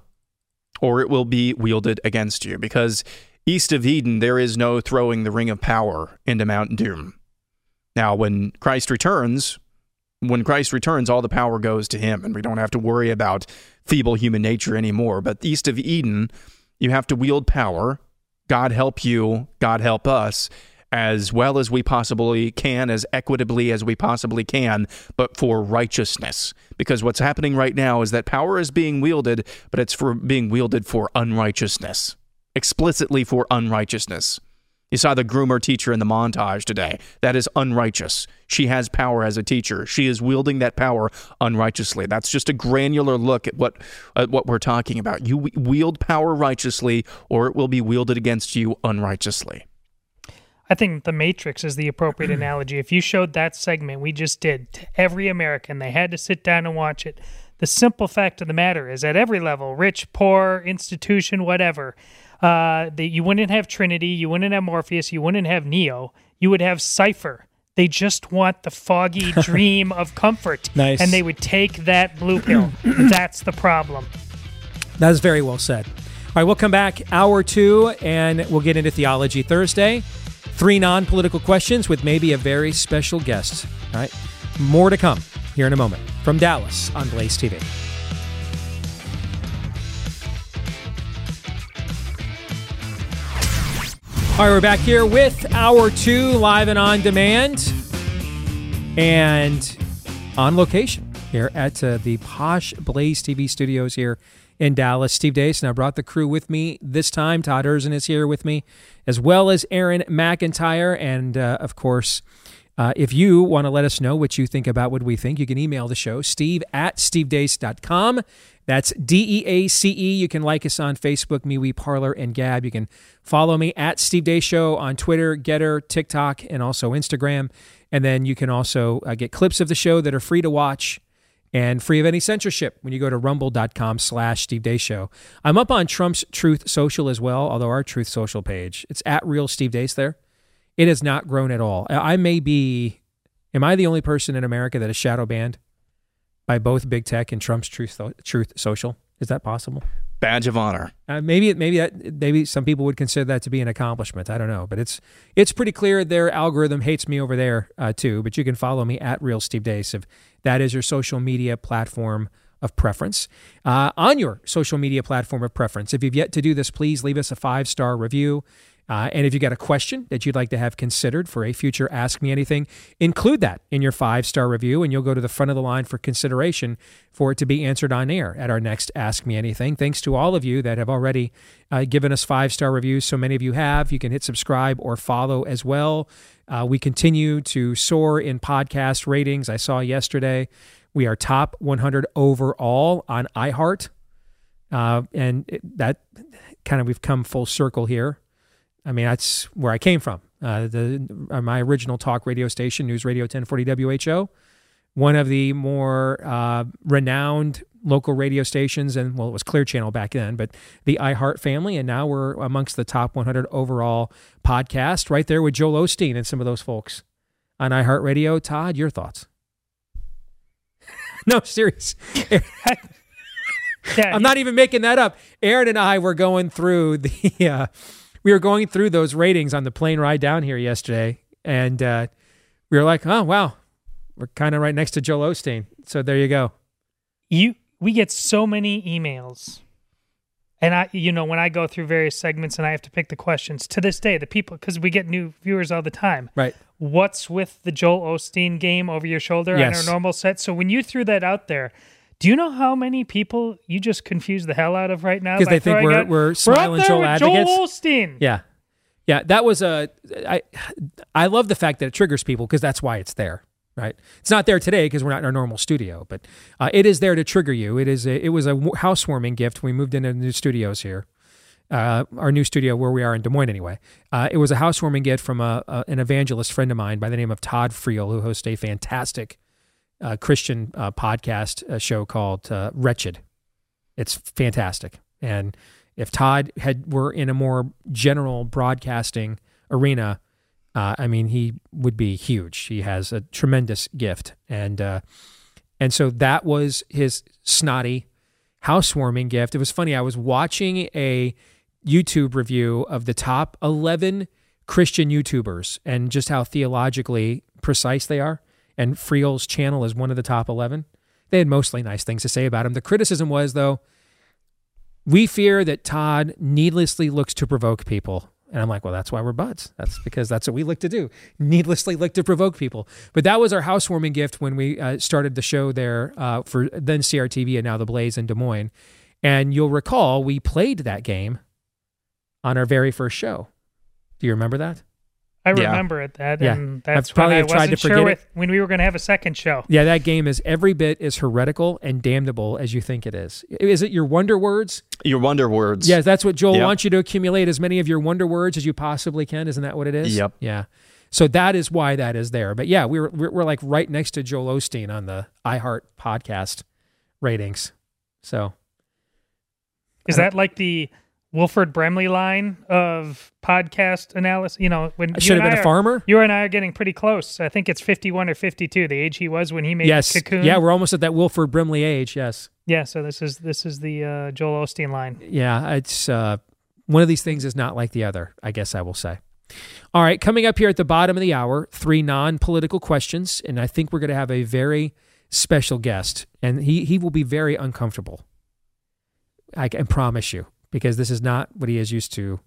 or it will be wielded against you, because east of Eden, there is no throwing the ring of power into Mount Doom. Now, when Christ returns, all the power goes to him, and we don't have to worry about feeble human nature anymore. But east of Eden, you have to wield power. God help you, God help us, as well as we possibly can, as equitably as we possibly can, but for righteousness. Because what's happening right now is that power is being wielded, but it's for being wielded for unrighteousness, explicitly for unrighteousness. You saw the groomer teacher in the montage today. That is unrighteous. She has power as a teacher. She is wielding that power unrighteously. That's just a granular look at what we're talking about. You wield power righteously, or it will be wielded against you unrighteously. I think The Matrix is the appropriate analogy. If you showed that segment we just did to every American, they had to sit down and watch it. The simple fact of the matter is, at every level, rich, poor, institution, whatever, you wouldn't have Trinity, you wouldn't have Morpheus, you wouldn't have Neo, you would have Cypher. They just want the foggy dream of comfort. Nice. And they would take that blue pill. That's the problem. That is very well said. All right, we'll come back hour two, and we'll get into Theology Thursday. 3 non-political questions with maybe a very special guest. All right, more to come here in a moment from Dallas on Blaze TV. All right, we're back here with Hour 2, live and on demand, and on location here at the posh Blaze TV studios here in Dallas. Steve Deace, and I brought the crew with me this time. Todd Erzin is here with me, as well as Auron MacIntyre. And, of course, if you want to let us know what you think about what we think, you can email the show, steve@stevedeace.com. That's DEACE. You can like us on Facebook, MeWe, Parler, and Gab. You can follow me at Steve Deace Show on Twitter, Getter, TikTok, and also Instagram. And then you can also get clips of the show that are free to watch and free of any censorship when you go to rumble.com/Steve Deace Show. I'm up on Trump's Truth Social as well, although our Truth Social page, it's at Real Steve Deace there. It has not grown at all. Am I the only person in America that is shadow banned by both big tech and Trump's Truth Social? Is that possible? Badge of honor. Maybe some people would consider that to be an accomplishment. I don't know, but it's pretty clear their algorithm hates me over there too. But you can follow me at Real Steve Deace if that is your social media platform of preference. On your social media platform of preference, if you've yet to do this, please leave us a 5-star review. And if you've got a question that you'd like to have considered for a future Ask Me Anything, include that in your 5-star review, and you'll go to the front of the line for consideration for it to be answered on air at our next Ask Me Anything. Thanks to all of you that have already given us 5-star reviews. So many of you have. You can hit subscribe or follow as well. We continue to soar in podcast ratings. I saw yesterday we are top 100 overall on iHeart. That kind of, we've come full circle here. I mean, that's where I came from. My original talk radio station, News Radio 1040 WHO, one of the more renowned local radio stations, and well, it was Clear Channel back then, but the iHeart family, and now we're amongst the top 100 overall podcast, right there with Joel Osteen and some of those folks on iHeartRadio. Todd, your thoughts? No, serious. I'm not even making that up. Aaron and I were going through the, we were going through those ratings on the plane ride down here yesterday, and we were like, oh wow, we're kind of right next to Joel Osteen. So there you go. We get so many emails, and I, you know, when I go through various segments and I have to pick the questions, to this day, the people, because we get new viewers all the time. Right. What's with the Joel Osteen game over your shoulder on our normal set? So when you threw that out there, do you know how many people you just confuse the hell out of right now? Because they think we're smiling Joel advocates. Joel Osteen. Yeah. Yeah, that was a, I love the fact that it triggers people, because that's why it's there, right? It's not there today because we're not in our normal studio, but it is there to trigger you. It is a, it was a housewarming gift. We moved into new studios here, our new studio where we are in Des Moines anyway. It was a housewarming gift from an evangelist friend of mine by the name of Todd Friel, who hosts a fantastic Christian podcast show called Wretched. It's fantastic. And if Todd were in a more general broadcasting arena, I mean, he would be huge. He has a tremendous gift, and so that was his snotty housewarming gift. It was funny. I was watching a YouTube review of the top 11 Christian YouTubers and just how theologically precise they are, and Friel's channel is one of the top 11. They had mostly nice things to say about him. The criticism was, though, we fear that Todd needlessly looks to provoke people. And I'm like, well, that's why we're buds. That's because that's what we look to do. Needlessly look to provoke people. But that was our housewarming gift when we started the show there for then CRTV and now The Blaze in Des Moines. And you'll recall we played that game on our very first show. Do you remember that? I remember it. And that's when I wasn't sure when we were going to have a second show. Yeah, that game is every bit as heretical and damnable as you think it is. Is it your wonder words? Your wonder words. Yeah, that's what Joel wants you to accumulate, as many of your wonder words as you possibly can. Isn't that what it is? Yep. Yeah. So that is why that is there. But yeah, we're like right next to Joel Osteen on the iHeart podcast ratings. So is that like the Wilford Brimley line of podcast analysis? You know, when I should have been a farmer. You and I are getting pretty close. I think it's 51 or 52, the age he was when he made Cocoon. Yeah, we're almost at that Wilford Brimley age, yes. Yeah, so this is the Joel Osteen line. Yeah, it's one of these things is not like the other, I guess I will say. All right, coming up here at the bottom of the hour, 3 non-political questions, and I think we're going to have a very special guest, and he will be very uncomfortable. I can promise you, because this is not what he is used to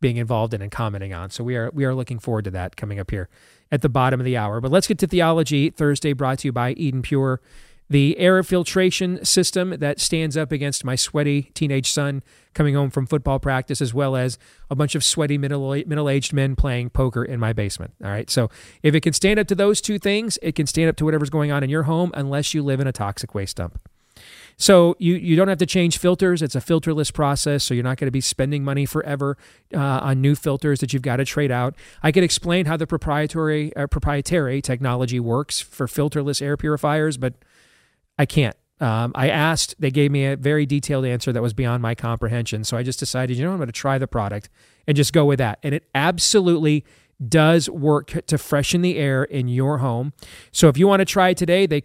being involved in and commenting on. So we are looking forward to that coming up here at the bottom of the hour. But let's get to Theology Thursday, brought to you by Eden Pure, the air filtration system that stands up against my sweaty teenage son coming home from football practice, as well as a bunch of sweaty middle-aged men playing poker in my basement. All right, so if it can stand up to those two things, it can stand up to whatever's going on in your home, unless you live in a toxic waste dump. So you don't have to change filters. It's a filterless process, so you're not going to be spending money forever on new filters that you've got to trade out. I could explain how the proprietary technology works for filterless air purifiers, but I can't. I asked. They gave me a very detailed answer that was beyond my comprehension, so I just decided, I'm going to try the product and just go with that. And it absolutely does work to freshen the air in your home. So if you want to try it today, the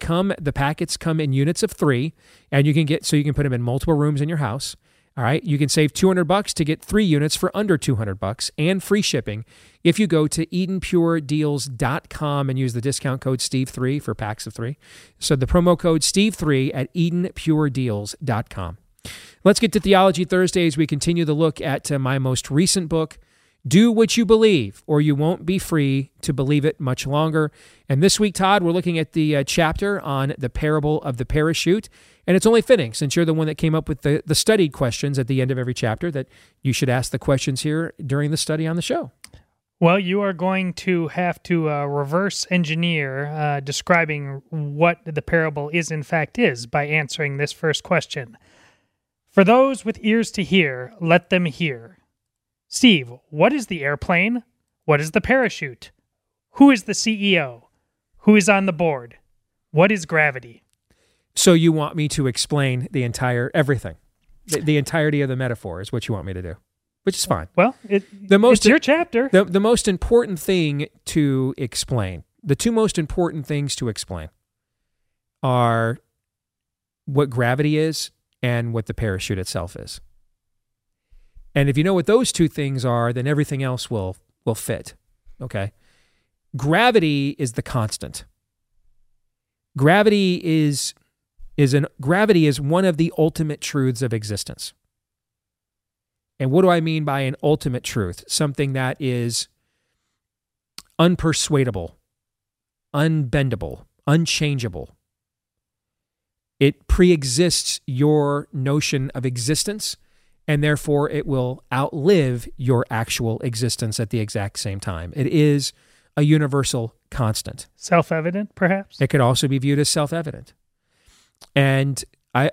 packets come in units of 3, and you can put them in multiple rooms in your house. All right, you can save $200 to get 3 units for under $200 and free shipping if you go to edenpuredeals.com and use the discount code Steve3 for packs of 3. So the promo code Steve3 at edenpuredeals.com. Let's get to Theology Thursday as we continue the look at my most recent book, Do What You Believe, or You Won't Be Free to Believe It Much Longer. And this week, Todd, we're looking at the chapter on the parable of the parachute. And it's only fitting, since you're the one that came up with the studied questions at the end of every chapter, that you should ask the questions here during the study on the show. Well, you are going to have to reverse engineer describing what the parable is, in fact, is by answering this first question. For those with ears to hear, let them hear. Steve, what is the airplane? What is the parachute? Who is the CEO? Who is on the board? What is gravity? So you want me to explain the entire everything, the entirety of the metaphor is what you want me to do, which is fine. Well, it's your chapter. The most important thing to explain, the two most important things to explain are what gravity is and what the parachute itself is. And if you know what those two things are, then everything else will fit, okay? Gravity is the constant. Gravity is one of the ultimate truths of existence. And what do I mean by an ultimate truth? Something that is unpersuadable, unbendable, unchangeable. It preexists your notion of existence, and therefore it will outlive your actual existence at the exact same time. It is a universal constant. Self-evident, perhaps? It could also be viewed as self-evident. And I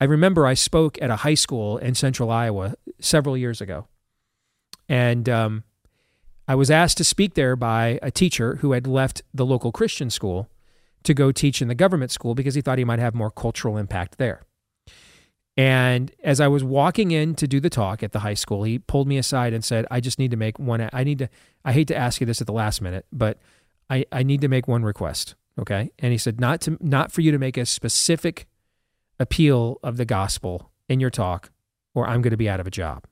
remember I spoke at a high school in central Iowa several years ago. And I was asked to speak there by a teacher who had left the local Christian school to go teach in the government school because he thought he might have more cultural impact there. And as I was walking in to do the talk at the high school, he pulled me aside and said, I just need to make one. I hate to ask you this at the last minute, but I need to make one request. Okay. And he said, not for you to make a specific appeal of the gospel in your talk, or I'm going to be out of a job.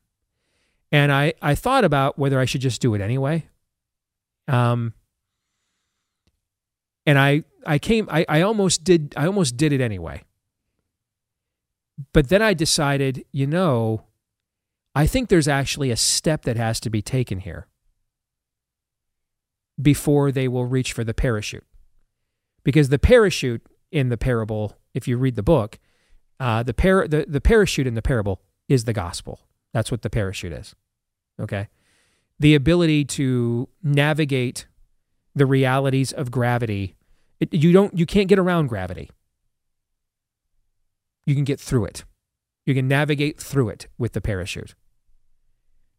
And I thought about whether I should just do it anyway. And I almost did it anyway. But then I decided, I think there's actually a step that has to be taken here before they will reach for the parachute. Because the parachute in the parable, if you read the book, the parachute in the parable is the gospel. That's what the parachute is, okay? The ability to navigate the realities of gravity. You can't get around gravity. You can get through it. You can navigate through it with the parachute.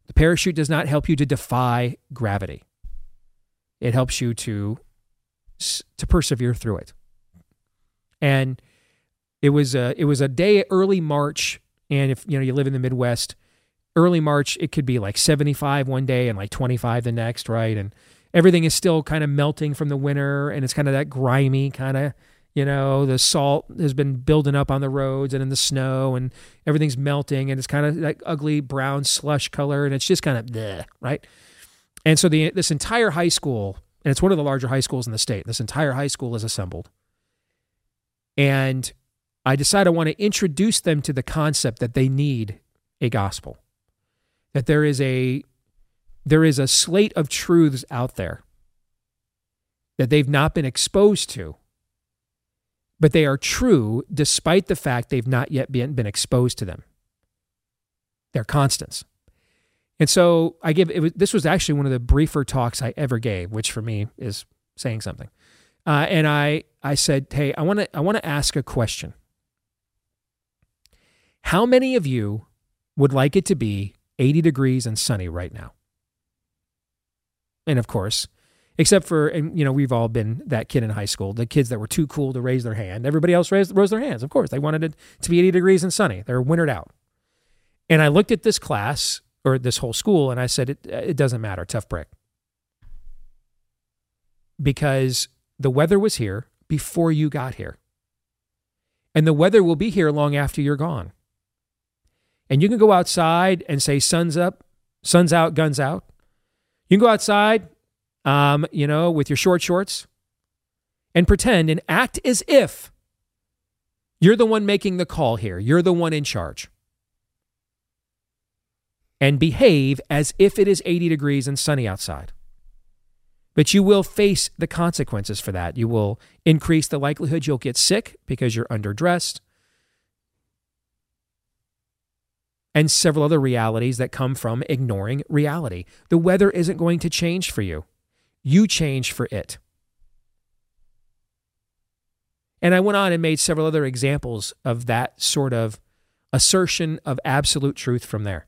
The parachute does not help you to defy gravity. It helps you to persevere through it. And it was a day early March, and if you live in the Midwest, early March it could be like 75 one day and like 25 the next, right? And everything is still kind of melting from the winter, and it's kind of that grimy kind of. The salt has been building up on the roads and in the snow, and everything's melting, and it's kind of that ugly brown slush color, and it's just kind of bleh, right? And so this entire high school, and it's one of the larger high schools in the state, this entire high school is assembled. And I decide I want to introduce them to the concept that they need a gospel, that there is a slate of truths out there that they've not been exposed to, but they are true despite the fact they've not yet been exposed to them. They're constants. And so this was actually one of the briefer talks I ever gave, which for me is saying something. And I said, hey, I want to ask a question. How many of you would like it to be 80 degrees and sunny right now? And of course, except for, we've all been that kid in high school, the kids that were too cool to raise their hand. Everybody else rose their hands, of course. They wanted it to be 80 degrees and sunny. They were wintered out. And I looked at this class, or this whole school, and I said, it doesn't matter, tough brick. Because the weather was here before you got here. And the weather will be here long after you're gone. And you can go outside and say, sun's up, sun's out, guns out. You can go outside, with your short shorts, and pretend and act as if you're the one making the call here. You're the one in charge. And behave as if it is 80 degrees and sunny outside. But you will face the consequences for that. You will increase the likelihood you'll get sick because you're underdressed, and several other realities that come from ignoring reality. The weather isn't going to change for you. You change for it. And I went on and made several other examples of that sort of assertion of absolute truth from there.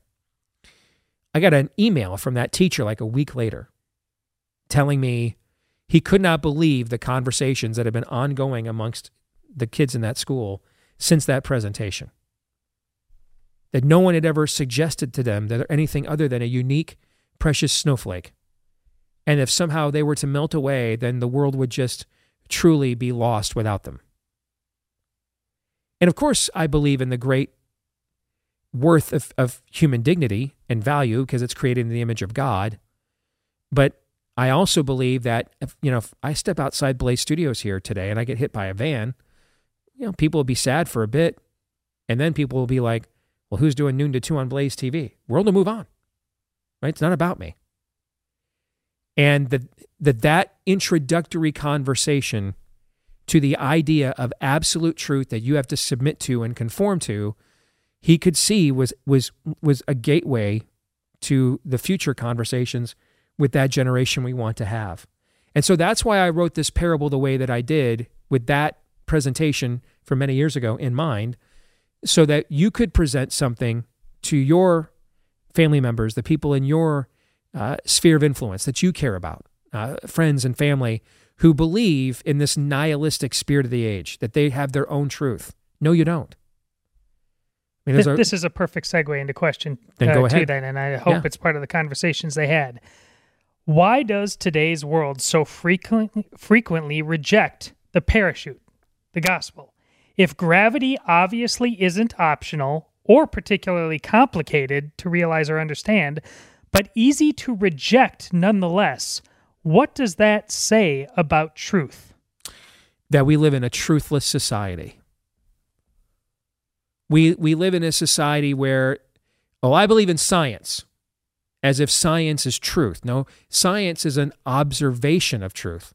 I got an email from that teacher like a week later telling me he could not believe the conversations that had been ongoing amongst the kids in that school since that presentation. That no one had ever suggested to them that they're anything other than a unique, precious snowflake. And if somehow they were to melt away, then the world would just truly be lost without them. And of course, I believe in the great worth of human dignity and value because it's created in the image of God. But I also believe that, if I step outside Blaze Studios here today and I get hit by a van, people will be sad for a bit. And then people will be like, well, who's doing noon to 2 on Blaze TV? World will move on, right? It's not about me. And that introductory conversation to the idea of absolute truth that you have to submit to and conform to, he could see was a gateway to the future conversations with that generation we want to have. And so that's why I wrote this parable the way that I did, with that presentation from many years ago in mind, so that you could present something to your family members, the people in your sphere of influence that you care about, friends and family who believe in this nihilistic spirit of the age, that they have their own truth. No, you don't. I mean, this is a perfect segue into question two then, and I hope it's part of the conversations they had. Why does today's world so frequently reject the parachute, the gospel? If gravity obviously isn't optional or particularly complicated to realize or understand, but easy to reject nonetheless, what does that say about truth? That we live in a truthless society. We live in a society where, I believe in science, as if science is truth. No, science is an observation of truth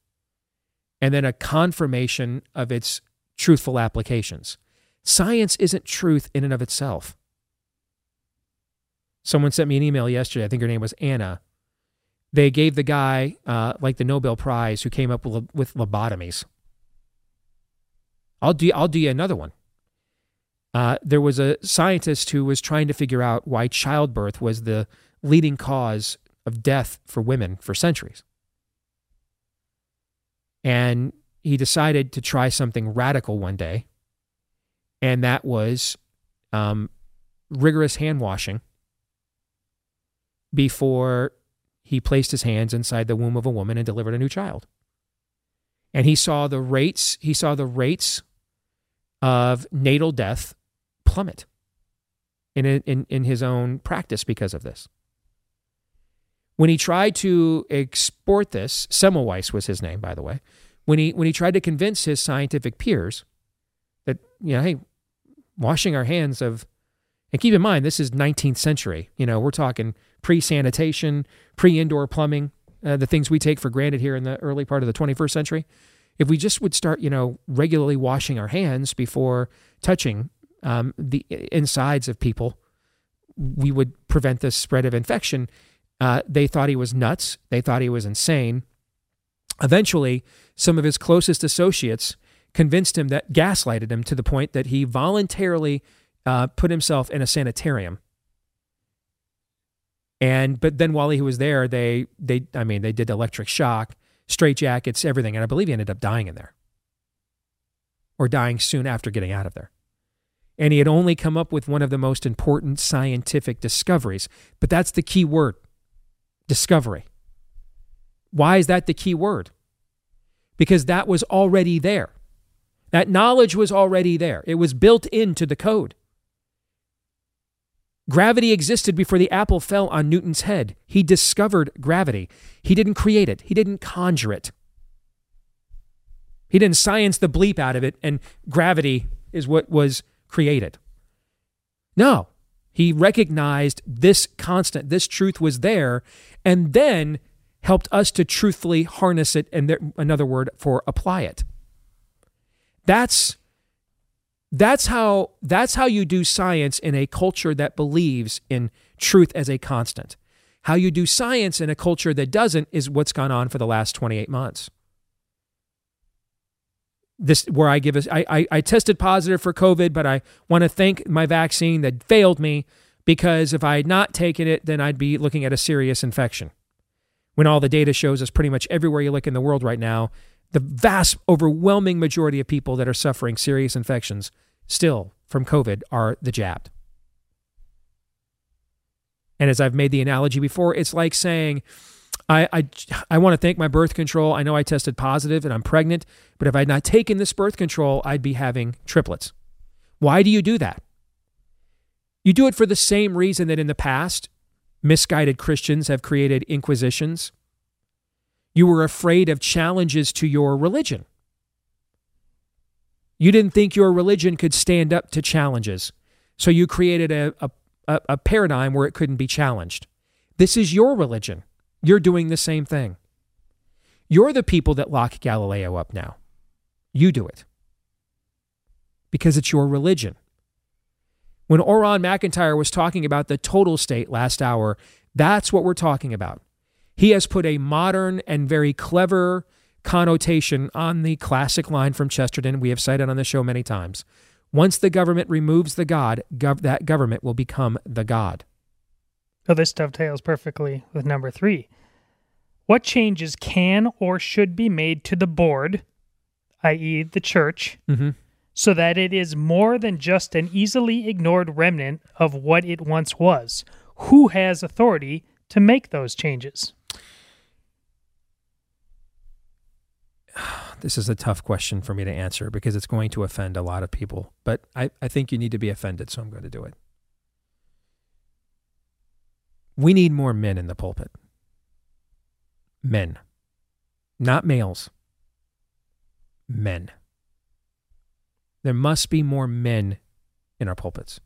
and then a confirmation of its truthful applications. Science isn't truth in and of itself. Someone sent me an email yesterday, I think her name was Anna. They gave the guy, the Nobel Prize who came up with lobotomies. I'll do you another one. There was a scientist who was trying to figure out why childbirth was the leading cause of death for women for centuries. And he decided to try something radical one day, and that was rigorous hand washing before he placed his hands inside the womb of a woman and delivered a new child. And he saw the rates of natal death plummet in his own practice because of this. When he tried to export this, Semmelweis was his name, by the way. When he tried to convince his scientific peers that, hey, washing our hands of, and keep in mind, this is 19th century. We're talking pre-sanitation, pre-indoor plumbing, the things we take for granted here in the early part of the 21st century. If we just would start, regularly washing our hands before touching the insides of people, we would prevent the spread of infection. They thought he was nuts. They thought he was insane. Eventually, some of his closest associates convinced him that gaslighted him to the point that he voluntarily put himself in a sanitarium. But then while he was there, they did electric shock, straitjackets, everything, and I believe he ended up dying in there, or dying soon after getting out of there. And he had only come up with one of the most important scientific discoveries, but that's the key word, discovery. Why is that the key word? Because that was already there. That knowledge was already there. It was built into the code. Gravity existed before the apple fell on Newton's head. He discovered gravity. He didn't create it. He didn't conjure it. He didn't science the bleep out of it, and gravity is what was created. No. He recognized this constant, this truth was there, and then helped us to truthfully harness it, and another word for apply it. That's how you do science in a culture that believes in truth as a constant. How you do science in a culture that doesn't is what's gone on for the last 28 months. This where I give I tested positive for COVID, but I want to thank my vaccine that failed me, because if I had not taken it, then I'd be looking at a serious infection. When all the data shows us pretty much everywhere you look in the world right now, the vast, overwhelming majority of people that are suffering serious infections still from COVID are the jabbed. And as I've made the analogy before, it's like saying, I want to thank my birth control. I know I tested positive and I'm pregnant, but if I had not taken this birth control, I'd be having triplets. Why do you do that? You do it for the same reason that in the past, misguided Christians have created inquisitions. You were afraid of challenges to your religion. You didn't think your religion could stand up to challenges. So you created a paradigm where it couldn't be challenged. This is your religion. You're doing the same thing. You're the people that lock Galileo up now. You do it. Because it's your religion. When Auron MacIntyre was talking about the total state last hour, that's what we're talking about. He has put a modern and very clever connotation on the classic line from Chesterton we have cited on the show many times. Once the government removes the God, that government will become the God. So this dovetails perfectly with number 3. What changes can or should be made to the board, i.e. the church, so that it is more than just an easily ignored remnant of what it once was? Who has authority to make those changes? This is a tough question for me to answer because it's going to offend a lot of people. But I think you need to be offended, so I'm going to do it. We need more men in the pulpit. Men. Not males. Men. There must be more men in our pulpits.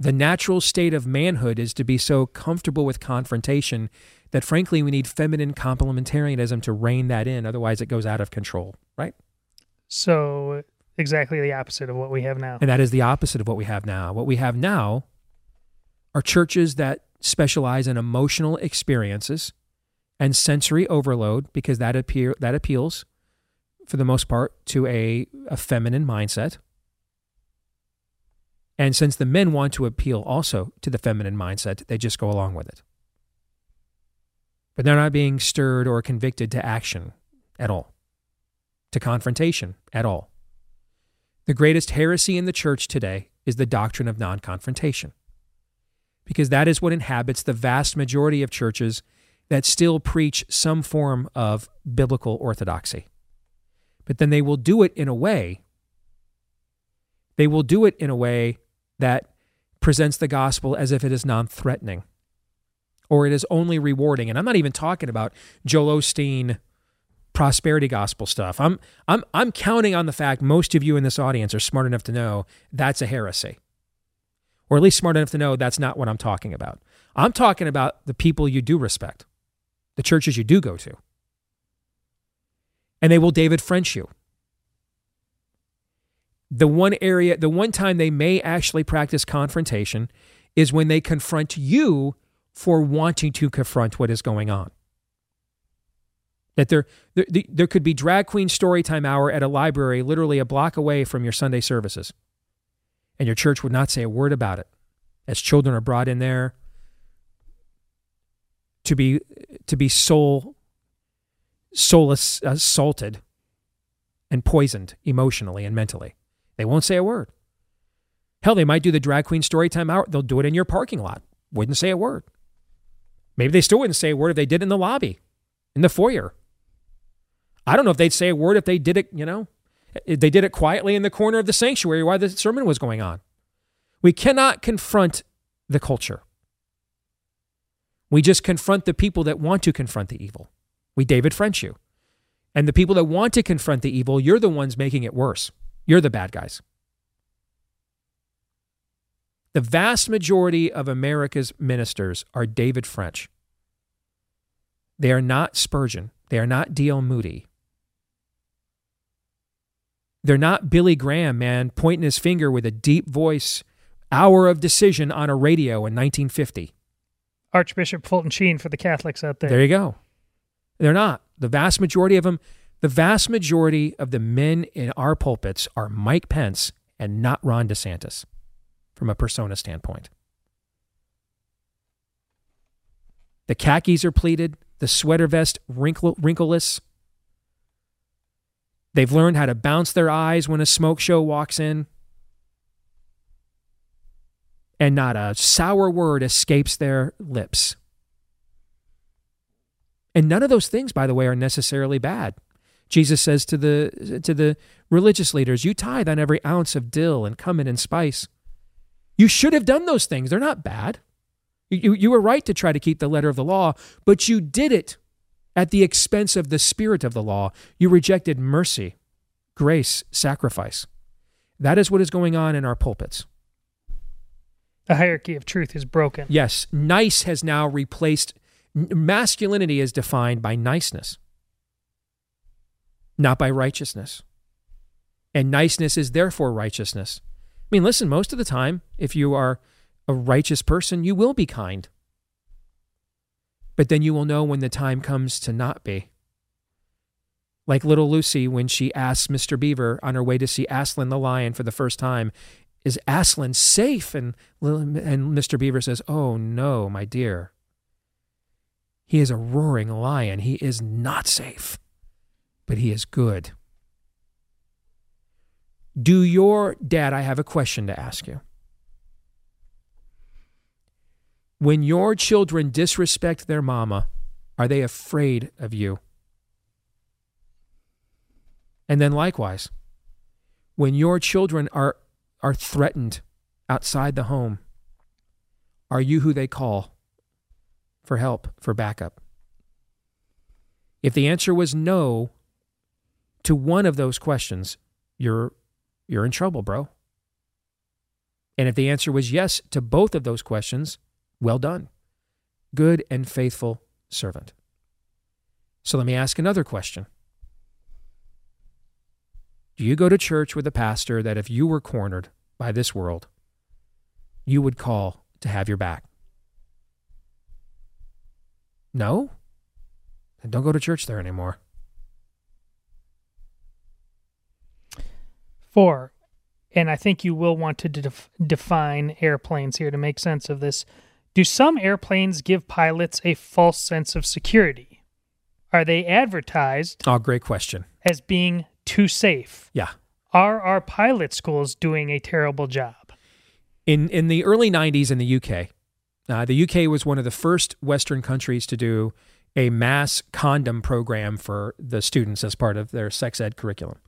The natural state of manhood is to be so comfortable with confrontation that, frankly, we need feminine complementarianism to rein that in. Otherwise, it goes out of control, right? So... exactly the opposite of what we have now. And that is the opposite of what we have now. What we have now are churches that specialize in emotional experiences and sensory overload because that appeals, for the most part, to a feminine mindset. And since the men want to appeal also to the feminine mindset, they just go along with it. But they're not being stirred or convicted to action at all, to confrontation at all. The greatest heresy in the church today is the doctrine of non-confrontation, because that is what inhabits the vast majority of churches that still preach some form of biblical orthodoxy. But then they will do it in a way that presents the gospel as if it is non-threatening or it is only rewarding. And I'm not even talking about Joel Osteen prosperity gospel stuff. I'm counting on the fact most of you in this audience are smart enough to know that's a heresy. Or at least smart enough to know that's not what I'm talking about. I'm talking about the people you do respect, the churches you do go to. And they will David French you. The one time they may actually practice confrontation is when they confront you for wanting to confront what is going on. That there could be drag queen story time hour at a library literally a block away from your Sunday services. And your church would not say a word about it as children are brought in there to be soulless assaulted and poisoned emotionally and mentally. They won't say a word. Hell, they might do the drag queen story time hour. They'll do it in your parking lot. Wouldn't say a word. Maybe they still wouldn't say a word if they did it in the lobby, in the foyer. I don't know if they'd say a word if they did it, they did it quietly in the corner of the sanctuary while the sermon was going on. We cannot confront the culture. We just confront the people that want to confront the evil. We David French you. And the people that want to confront the evil, you're the ones making it worse. You're the bad guys. The vast majority of America's ministers are David French. They are not Spurgeon. They are not D.L. Moody. They're not Billy Graham, man, pointing his finger with a deep voice, hour of decision on a radio in 1950. Archbishop Fulton Sheen for the Catholics out there. There you go. They're not. The vast majority of them, the vast majority of the men in our pulpits are Mike Pence and not Ron DeSantis from a persona standpoint. The khakis are pleated. The sweater vest wrinkleless. They've learned how to bounce their eyes when a smoke show walks in. And not a sour word escapes their lips. And none of those things, by the way, are necessarily bad. Jesus says to the religious leaders, you tithe on every ounce of dill and cumin and spice. You should have done those things. They're not bad. You were right to try to keep the letter of the law, but you did it at the expense of the spirit of the law. You rejected mercy, grace, sacrifice. That is what is going on in our pulpits. The hierarchy of truth is broken. Yes. Nice has now replaced... masculinity is defined by niceness, not by righteousness. And niceness is therefore righteousness. I mean, listen, most of the time, if you are a righteous person, you will be kind. But then you will know when the time comes to not be. Like little Lucy, when she asks Mr. Beaver on her way to see Aslan the lion for the first time, is Aslan safe? And Mr. Beaver says, oh no, my dear. He is a roaring lion. He is not safe, but he is good. I have a question to ask you. When your children disrespect their mama, are they afraid of you? And then likewise, when your children are threatened outside the home, are you who they call for help, for backup? If the answer was no to one of those questions, you're in trouble, bro. And if the answer was yes to both of those questions, well done. Good and faithful servant. So let me ask another question. Do you go to church with a pastor that if you were cornered by this world, you would call to have your back? No? Then don't go to church there anymore. 4, and I think you will want to define airplanes here to make sense of this. Do some airplanes give pilots a false sense of security? Are they advertised? Oh, great question. As being too safe? Yeah. Are our pilot schools doing a terrible job? In the early 90s in the UK, the UK was one of the first Western countries to do a mass condom program for the students as part of their sex ed curriculum.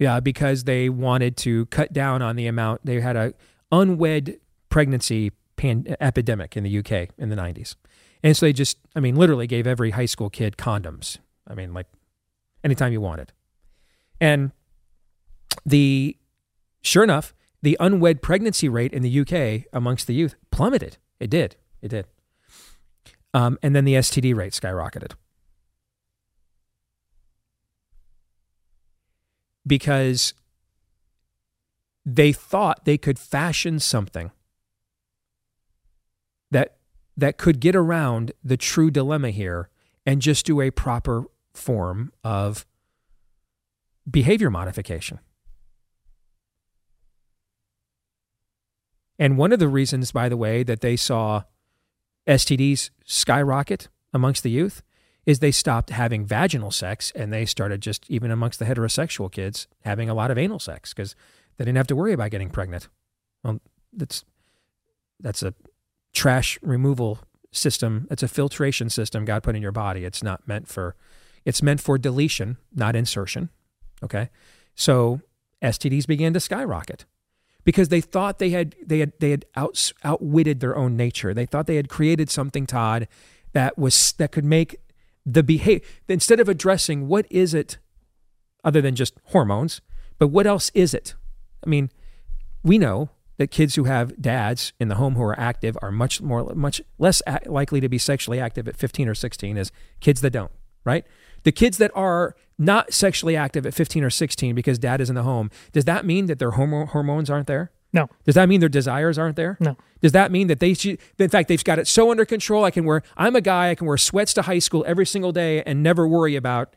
Yeah, because they wanted to cut down on the amount. They had an unwed pregnancy epidemic in the UK in the 90s. And so they just, I mean, literally gave every high school kid condoms. I mean, like anytime you wanted. And sure enough, the unwed pregnancy rate in the UK amongst the youth plummeted. It did. And then the STD rate skyrocketed. Because they thought they could fashion something that could get around the true dilemma here and just do a proper form of behavior modification. And one of the reasons, by the way, that they saw STDs skyrocket amongst the youth is they stopped having vaginal sex and they started just, even amongst the heterosexual kids, having a lot of anal sex because they didn't have to worry about getting pregnant. Well, that's a trash removal system. It's a filtration system God put in your body. It's meant for deletion, not insertion. Okay? So STDs began to skyrocket. Because they thought they had outwitted their own nature. They thought they had created something, Todd, that could make the behavior, instead of addressing what is it, other than just hormones, but what else is it? I mean, we know that kids who have dads in the home who are active are much less likely to be sexually active at 15 or 16 as kids that don't, right? The kids that are not sexually active at 15 or 16 because dad is in the home, does that mean that their hormones aren't there? No. Does that mean their desires aren't there? No. Does that mean that they've got it so under control, I can wear sweats to high school every single day and never worry about,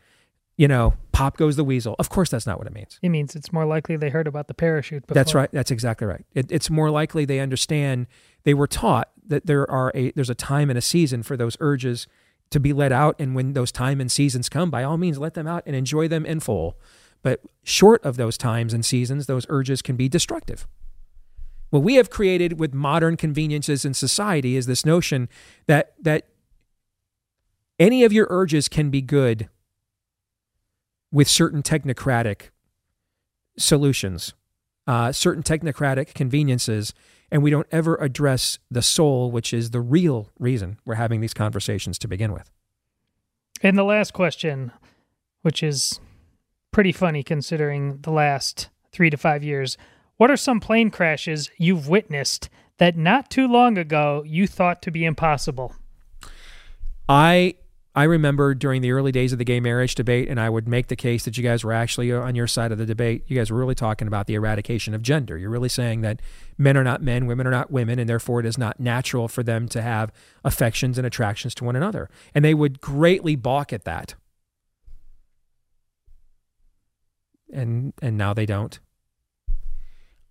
pop goes the weasel. Of course, that's not what it means. It means it's more likely they heard about the parachute before. That's right. That's exactly right. It's more likely they understand, they were taught that there's a time and a season for those urges to be let out, and when those time and seasons come, by all means, let them out and enjoy them in full. But short of those times and seasons, those urges can be destructive. What we have created with modern conveniences in society is this notion that any of your urges can be good with certain technocratic solutions, certain technocratic conveniences, and we don't ever address the soul, which is the real reason we're having these conversations to begin with. And the last question, which is pretty funny considering the last 3 to 5 years, what are some plane crashes you've witnessed that not too long ago you thought to be impossible? I remember during the early days of the gay marriage debate, and I would make the case that you guys were actually on your side of the debate. You guys were really talking about the eradication of gender. You're really saying that men are not men, women are not women, and therefore it is not natural for them to have affections and attractions to one another. And they would greatly balk at that. And now they don't.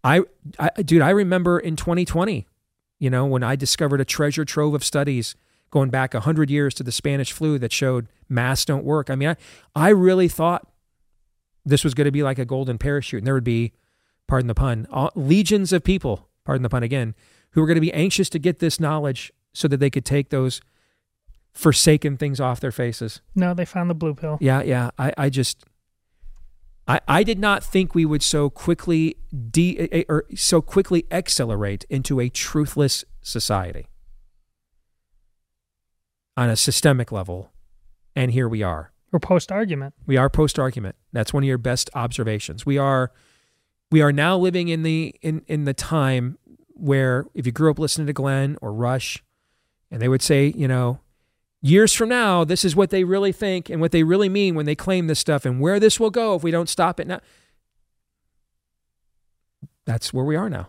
I remember in 2020, when I discovered a treasure trove of studies going back 100 years to the Spanish flu that showed masks don't work. I mean, I really thought this was going to be like a golden parachute, and there would be, pardon the pun, legions of people, pardon the pun again, who were going to be anxious to get this knowledge so that they could take those forsaken things off their faces. No, they found the blue pill. Yeah. I did not think we would so quickly accelerate into a truthless society on a systemic level, and here we are. We're post-argument. We are post-argument. That's one of your best observations. We are now living in the time where, if you grew up listening to Glenn or Rush, and they would say, years from now, this is what they really think and what they really mean when they claim this stuff, and where this will go if we don't stop it now. That's where we are now.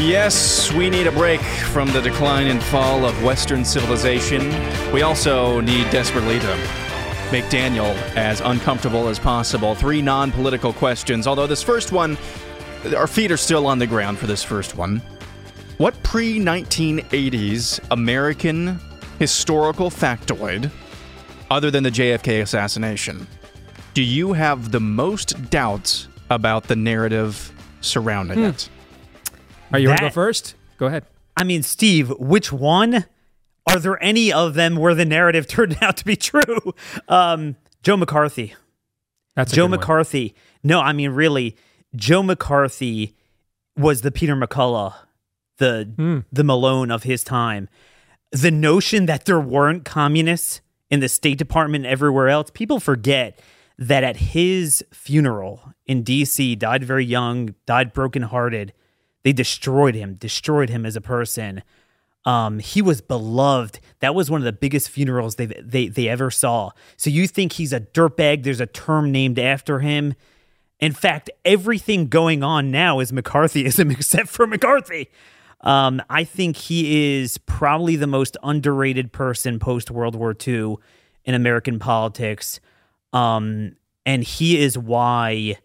Yes, we need a break from the decline and fall of Western civilization. We also need desperately to make Daniel as uncomfortable as possible. Three non-political questions, although this first one... Our feet are still on the ground for this first one. What pre-1980s American historical factoid, other than the JFK assassination, do you have the most doubts about the narrative surrounding it? Are you want to go first? Go ahead. I mean, Steve, which one? Are there any of them where the narrative turned out to be true? Joe McCarthy. That's a Joe McCarthy. One. No, I mean, really... Joe McCarthy was the Peter McCullough, the Malone of his time. The notion that there weren't communists in the State Department and everywhere else, people forget that at his funeral in D.C., died very young, died brokenhearted. They destroyed him as a person. He was beloved. That was one of the biggest funerals they ever saw. So you think he's a dirtbag. There's a term named after him. In fact, everything going on now is McCarthyism except for McCarthy. I think he is probably the most underrated person post-World War II in American politics. And he is why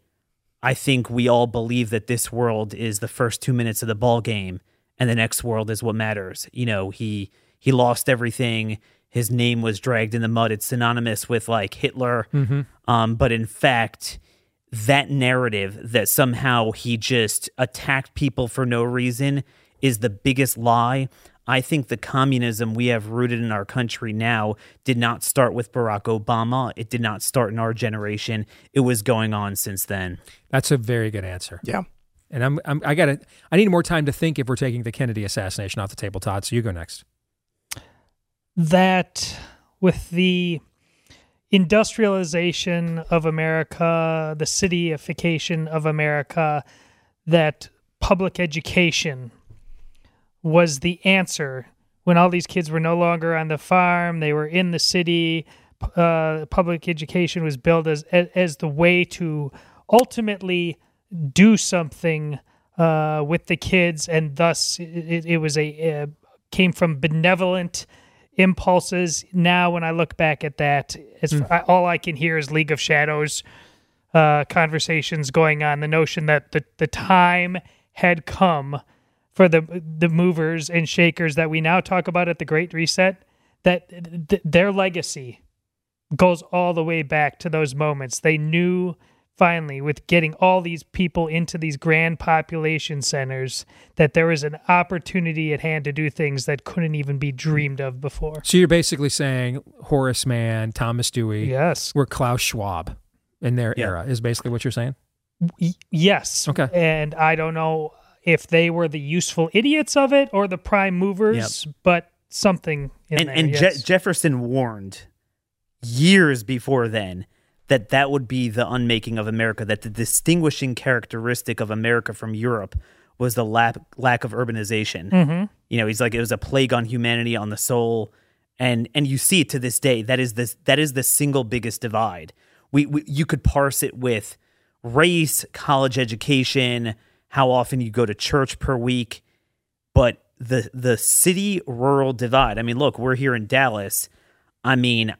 I think we all believe that this world is the first 2 minutes of the ball game and the next world is what matters. You know, he lost everything. His name was dragged in the mud. It's synonymous with, like, Hitler. Mm-hmm. But in fact... that narrative that somehow he just attacked people for no reason is the biggest lie. I think the communism we have rooted in our country now did not start with Barack Obama. It did not start in our generation. It was going on since then. That's a very good answer. Yeah. And I need more time to think if we're taking the Kennedy assassination off the table, Todd. So you go next. That with the industrialization of America, the cityification of America, that public education was the answer. When all these kids were no longer on the farm, they were in the city, public education was billed as the way to ultimately do something with the kids, and thus it came from benevolent impulses. Now, when I look back at that, all I can hear is League of Shadows conversations going on. The notion that the time had come for the movers and shakers that we now talk about at the Great Reset, that their legacy goes all the way back to those moments. They knew finally, with getting all these people into these grand population centers, that there was an opportunity at hand to do things that couldn't even be dreamed of before. So you're basically saying Horace Mann, Thomas Dewey, yes, were Klaus Schwab in their era, is basically what you're saying? Yes. Okay. And I don't know if they were the useful idiots of it or the prime movers, but something in there. And yes. Jefferson warned years before then that that would be the unmaking of America, that the distinguishing characteristic of America from Europe was the lack of urbanization. Mm-hmm. You know, he's like, it was a plague on humanity, on the soul. And you see it to this day. That is the single biggest divide. You could parse it with race, college education, how often you go to church per week, but the city-rural divide. I mean, look, we're here in Dallas. I mean,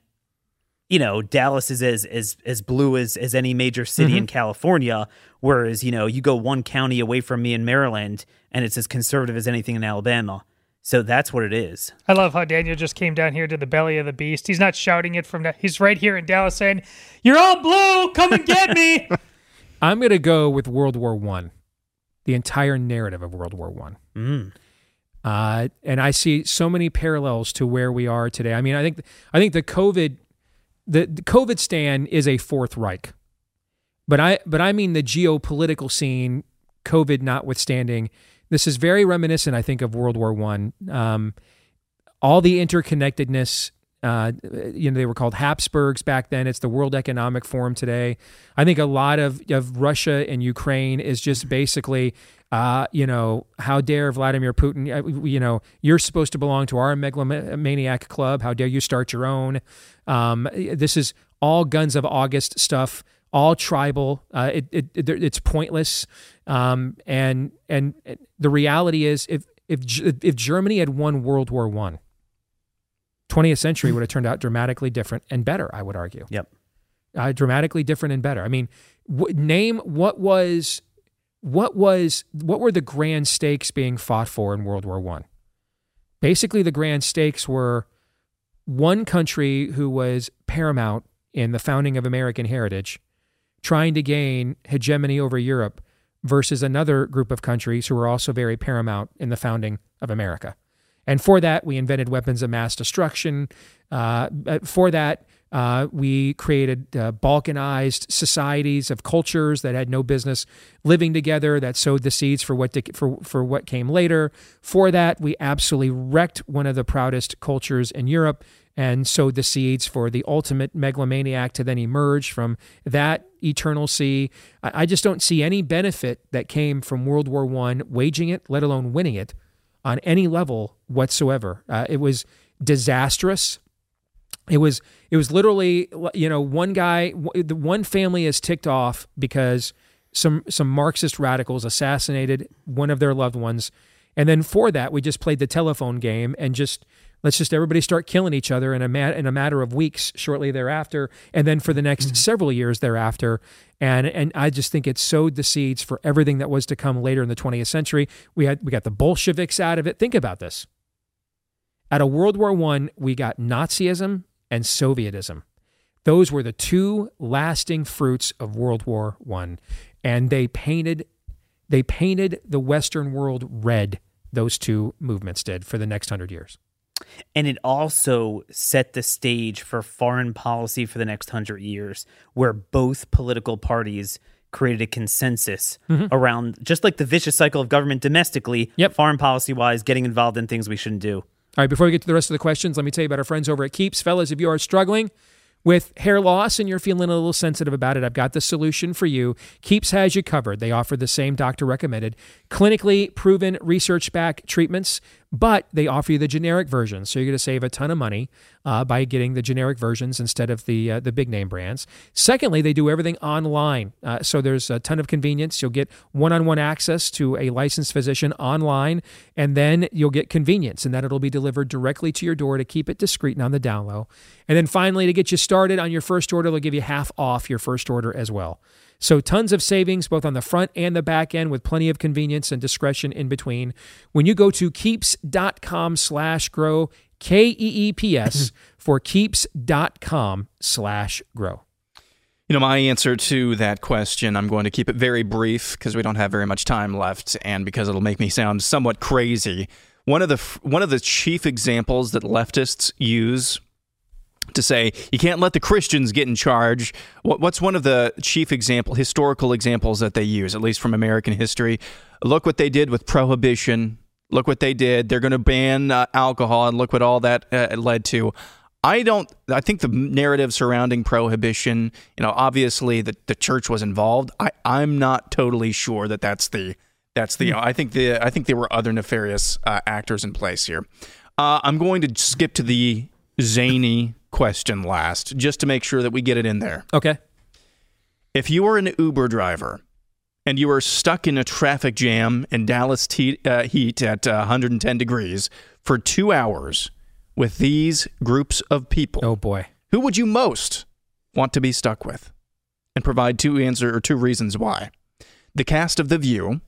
you know, Dallas is as blue as any major city mm-hmm. in California, whereas, you know, you go one county away from me in Maryland, and it's as conservative as anything in Alabama. So that's what it is. I love how Daniel just came down here to the belly of the beast. He's not shouting it from... He's right here in Dallas saying, "You're all blue! Come and get me!" I'm going to go with World War One, the entire narrative of World War One. Mm. And I see so many parallels to where we are today. I mean, I think the COVID stand is a Fourth Reich, but I mean the geopolitical scene, COVID notwithstanding. This is very reminiscent, I think, of World War One. All the interconnectedness. You know, they were called Habsburgs back then. It's the World Economic Forum today. I think a lot of Russia and Ukraine is just basically, you know, how dare Vladimir Putin, you know, you're supposed to belong to our megalomaniac club. How dare you start your own? This is all Guns of August stuff, all tribal. It's pointless. And the reality is if Germany had won World War One, 20th century would have turned out dramatically different and better, I would argue. Yep. Dramatically different and better. I mean, name what were the grand stakes being fought for in World War One? Basically, the grand stakes were one country who was paramount in the founding of American heritage, trying to gain hegemony over Europe versus another group of countries who were also very paramount in the founding of America. And for that, we invented weapons of mass destruction. For that, we created Balkanized societies of cultures that had no business living together, that sowed the seeds for what came later. For that, we absolutely wrecked one of the proudest cultures in Europe and sowed the seeds for the ultimate megalomaniac to then emerge from that eternal sea. I just don't see any benefit that came from World War I waging it, let alone winning it, on any level whatsoever. It was disastrous. It was literally, you know, one family is ticked off because some Marxist radicals assassinated one of their loved ones. And then for that, we just played the telephone game and just, let's just everybody start killing each other in a matter of weeks shortly thereafter. And then for the next mm-hmm. several years thereafter. And I just think it sowed the seeds for everything that was to come later in the 20th century. We got the Bolsheviks out of it. Think about this. Out of World War I, we got Nazism and Sovietism. Those were the two lasting fruits of World War I. And they painted the Western world red, those two movements did, for the next 100 years. And it also set the stage for foreign policy for the next 100 years, where both political parties created a consensus mm-hmm. around, just like the vicious cycle of government domestically, yep. foreign policy-wise, getting involved in things we shouldn't do. All right, before we get to the rest of the questions, let me tell you about our friends over at Keeps. Fellas, if you are struggling with hair loss and you're feeling a little sensitive about it, I've got the solution for you. Keeps has you covered. They offer the same doctor-recommended, clinically proven, research-backed treatments, but they offer you the generic version. So you're going to save a ton of money by getting the generic versions instead of the big-name brands. Secondly, they do everything online. So there's a ton of convenience. You'll get one-on-one access to a licensed physician online, and then you'll get convenience, and that it'll be delivered directly to your door to keep it discreet and on the down low. And then finally, to get you started on your first order, they'll give you half off your first order as well. So tons of savings both on the front and the back end, with plenty of convenience and discretion in between. When you go to keeps.com/grow, Keeps for keeps.com/grow. You know, my answer to that question, I'm going to keep it very brief because we don't have very much time left and because it'll make me sound somewhat crazy. One of the chief examples that leftists use to say you can't let the Christians get in charge. What's one of the chief historical examples that they use, at least from American history? Look what they did with Prohibition. Look what they did. They're going to ban alcohol, and look what all that led to. I think the narrative surrounding prohibition, you know, obviously the church was involved. I'm not totally sure that that's the, you know, I think there were other nefarious actors in place here. I'm going to skip to the zany question last, just to make sure that we get it in there. Okay. If you were an Uber driver and you were stuck in a traffic jam in Dallas heat at 110 degrees for 2 hours with these groups of people. Oh, boy. Who would you most want to be stuck with? And provide two reasons why. The cast of The View.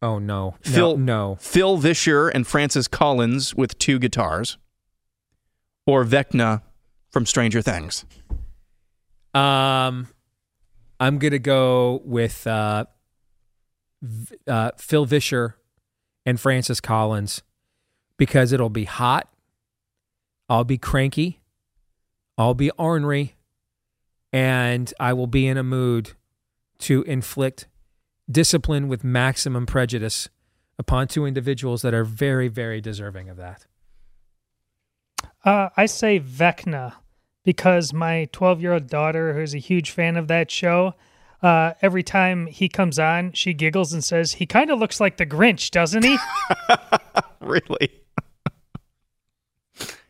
Oh, no. Phil Vischer and Francis Collins with two guitars. Or Vecna from Stranger Things. I'm going to go with Phil Vischer and Francis Collins because it'll be hot. I'll be cranky, I'll be ornery, and I will be in a mood to inflict discipline with maximum prejudice upon two individuals that are very, very deserving of that. I say Vecna because my 12-year-old daughter, who's a huge fan of that show, every time he comes on, she giggles and says, he kind of looks like the Grinch, doesn't he? Really?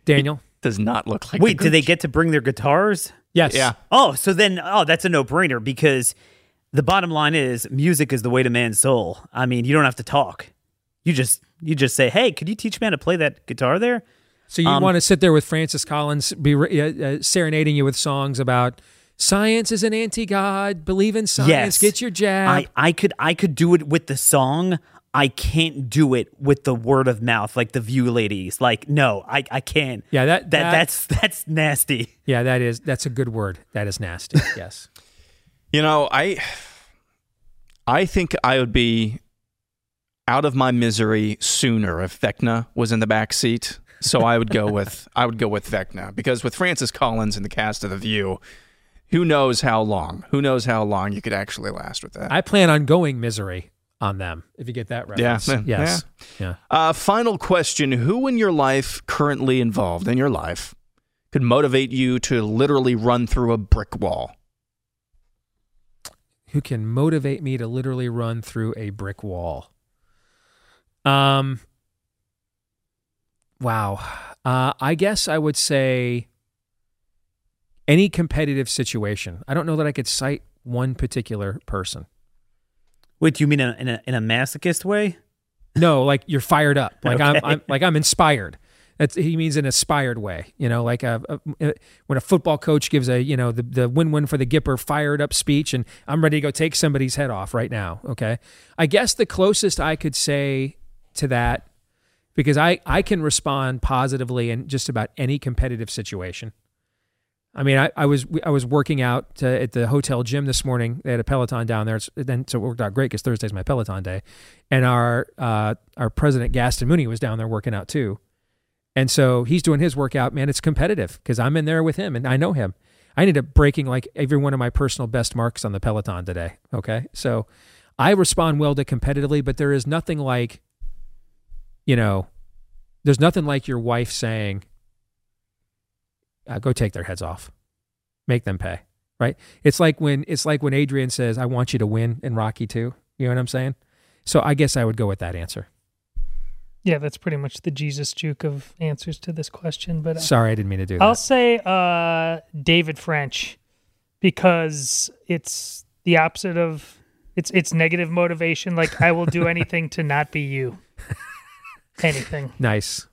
Daniel? It does not look like. Wait, do they get to bring their guitars? Yes. Yeah. Oh, so then, that's a no-brainer because the bottom line is music is the way to man's soul. I mean, you don't have to talk. You just say, hey, could you teach me how to play that guitar there? So you want to sit there with Francis Collins serenading you with songs about science is an anti-God, believe in science, yes. Get your jab. I could do it with the song. I can't do it with the word of mouth, like the View ladies. Like, no, I can't. Yeah, that's nasty. Yeah, that's a good word. That is nasty. Yes. You know, I think I would be out of my misery sooner if Vecna was in the back seat. So I would go with Vecna, because with Francis Collins and the cast of The View, who knows how long? Who knows how long you could actually last with that? I plan on going misery on them, if you get that reference. Yeah. Yes. Yeah. Final question. Who in your life, currently involved in your life, could motivate you to literally run through a brick wall? Who can motivate me to literally run through a brick wall? Wow. I guess I would say any competitive situation. I don't know that I could cite one particular person. Wait, do you mean in a masochist way? No, like you're fired up. Like okay. I'm inspired. He means an inspired way. You know, like when a football coach gives a, you know, the win-win for the Gipper fired up speech, and I'm ready to go take somebody's head off right now. Okay, I guess the closest I could say to that, because I can respond positively in just about any competitive situation. I mean, I was working out at the hotel gym this morning. They had a Peloton down there, so it worked out great because Thursday's my Peloton day. And our president, Gaston Mooney, was down there working out too. And so he's doing his workout. Man, it's competitive because I'm in there with him and I know him. I ended up breaking like every one of my personal best marks on the Peloton today, okay? So I respond well to competitively, but there is nothing like, you know, there's nothing like your wife saying, go take their heads off, make them pay. Right? It's like when Adrian says, "I want you to win" in Rocky II. You know what I'm saying? So I guess I would go with that answer. Yeah, that's pretty much the Jesus juke of answers to this question. But sorry, I didn't mean to do that. I'll say David French, because it's the opposite of it's negative motivation. Like I will do anything to not be you. Anything. Nice.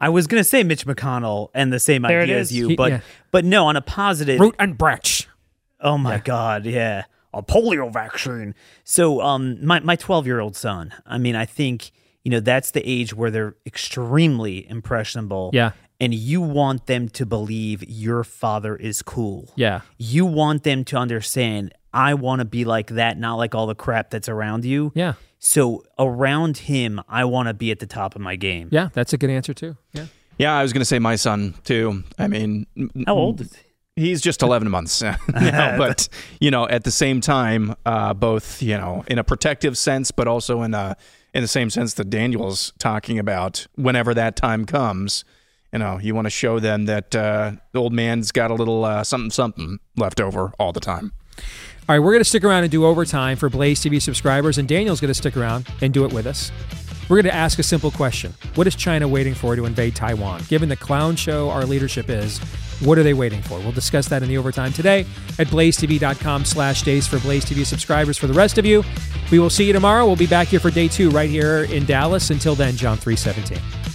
I was going to say Mitch McConnell and the same there idea as you, but no, on a positive... Root and branch. Oh my God, yeah. A polio vaccine. So my 12-year-old son, I mean, I think, you know, that's the age where they're extremely impressionable. Yeah. And you want them to believe your father is cool. Yeah. You want them to understand, I want to be like that, not like all the crap that's around you. Yeah. So around him, I want to be at the top of my game. Yeah, that's a good answer too. Yeah, I was going to say my son too. I mean, how old is he? He's just 11 months. But you know, at the same time, both, you know, in a protective sense, but also in a in the same sense that Daniel's talking about. Whenever that time comes, you know, you want to show them that the old man's got a little something left over all the time. All right, we're going to stick around and do overtime for Blaze TV subscribers, and Daniel's going to stick around and do it with us. We're going to ask a simple question. What is China waiting for to invade Taiwan? Given the clown show our leadership is, what are they waiting for? We'll discuss that in the overtime today at blazetv.com/days for Blaze TV subscribers. For the rest of you, we will see you tomorrow. We'll be back here for day 2 right here in Dallas. Until then, John 3:17.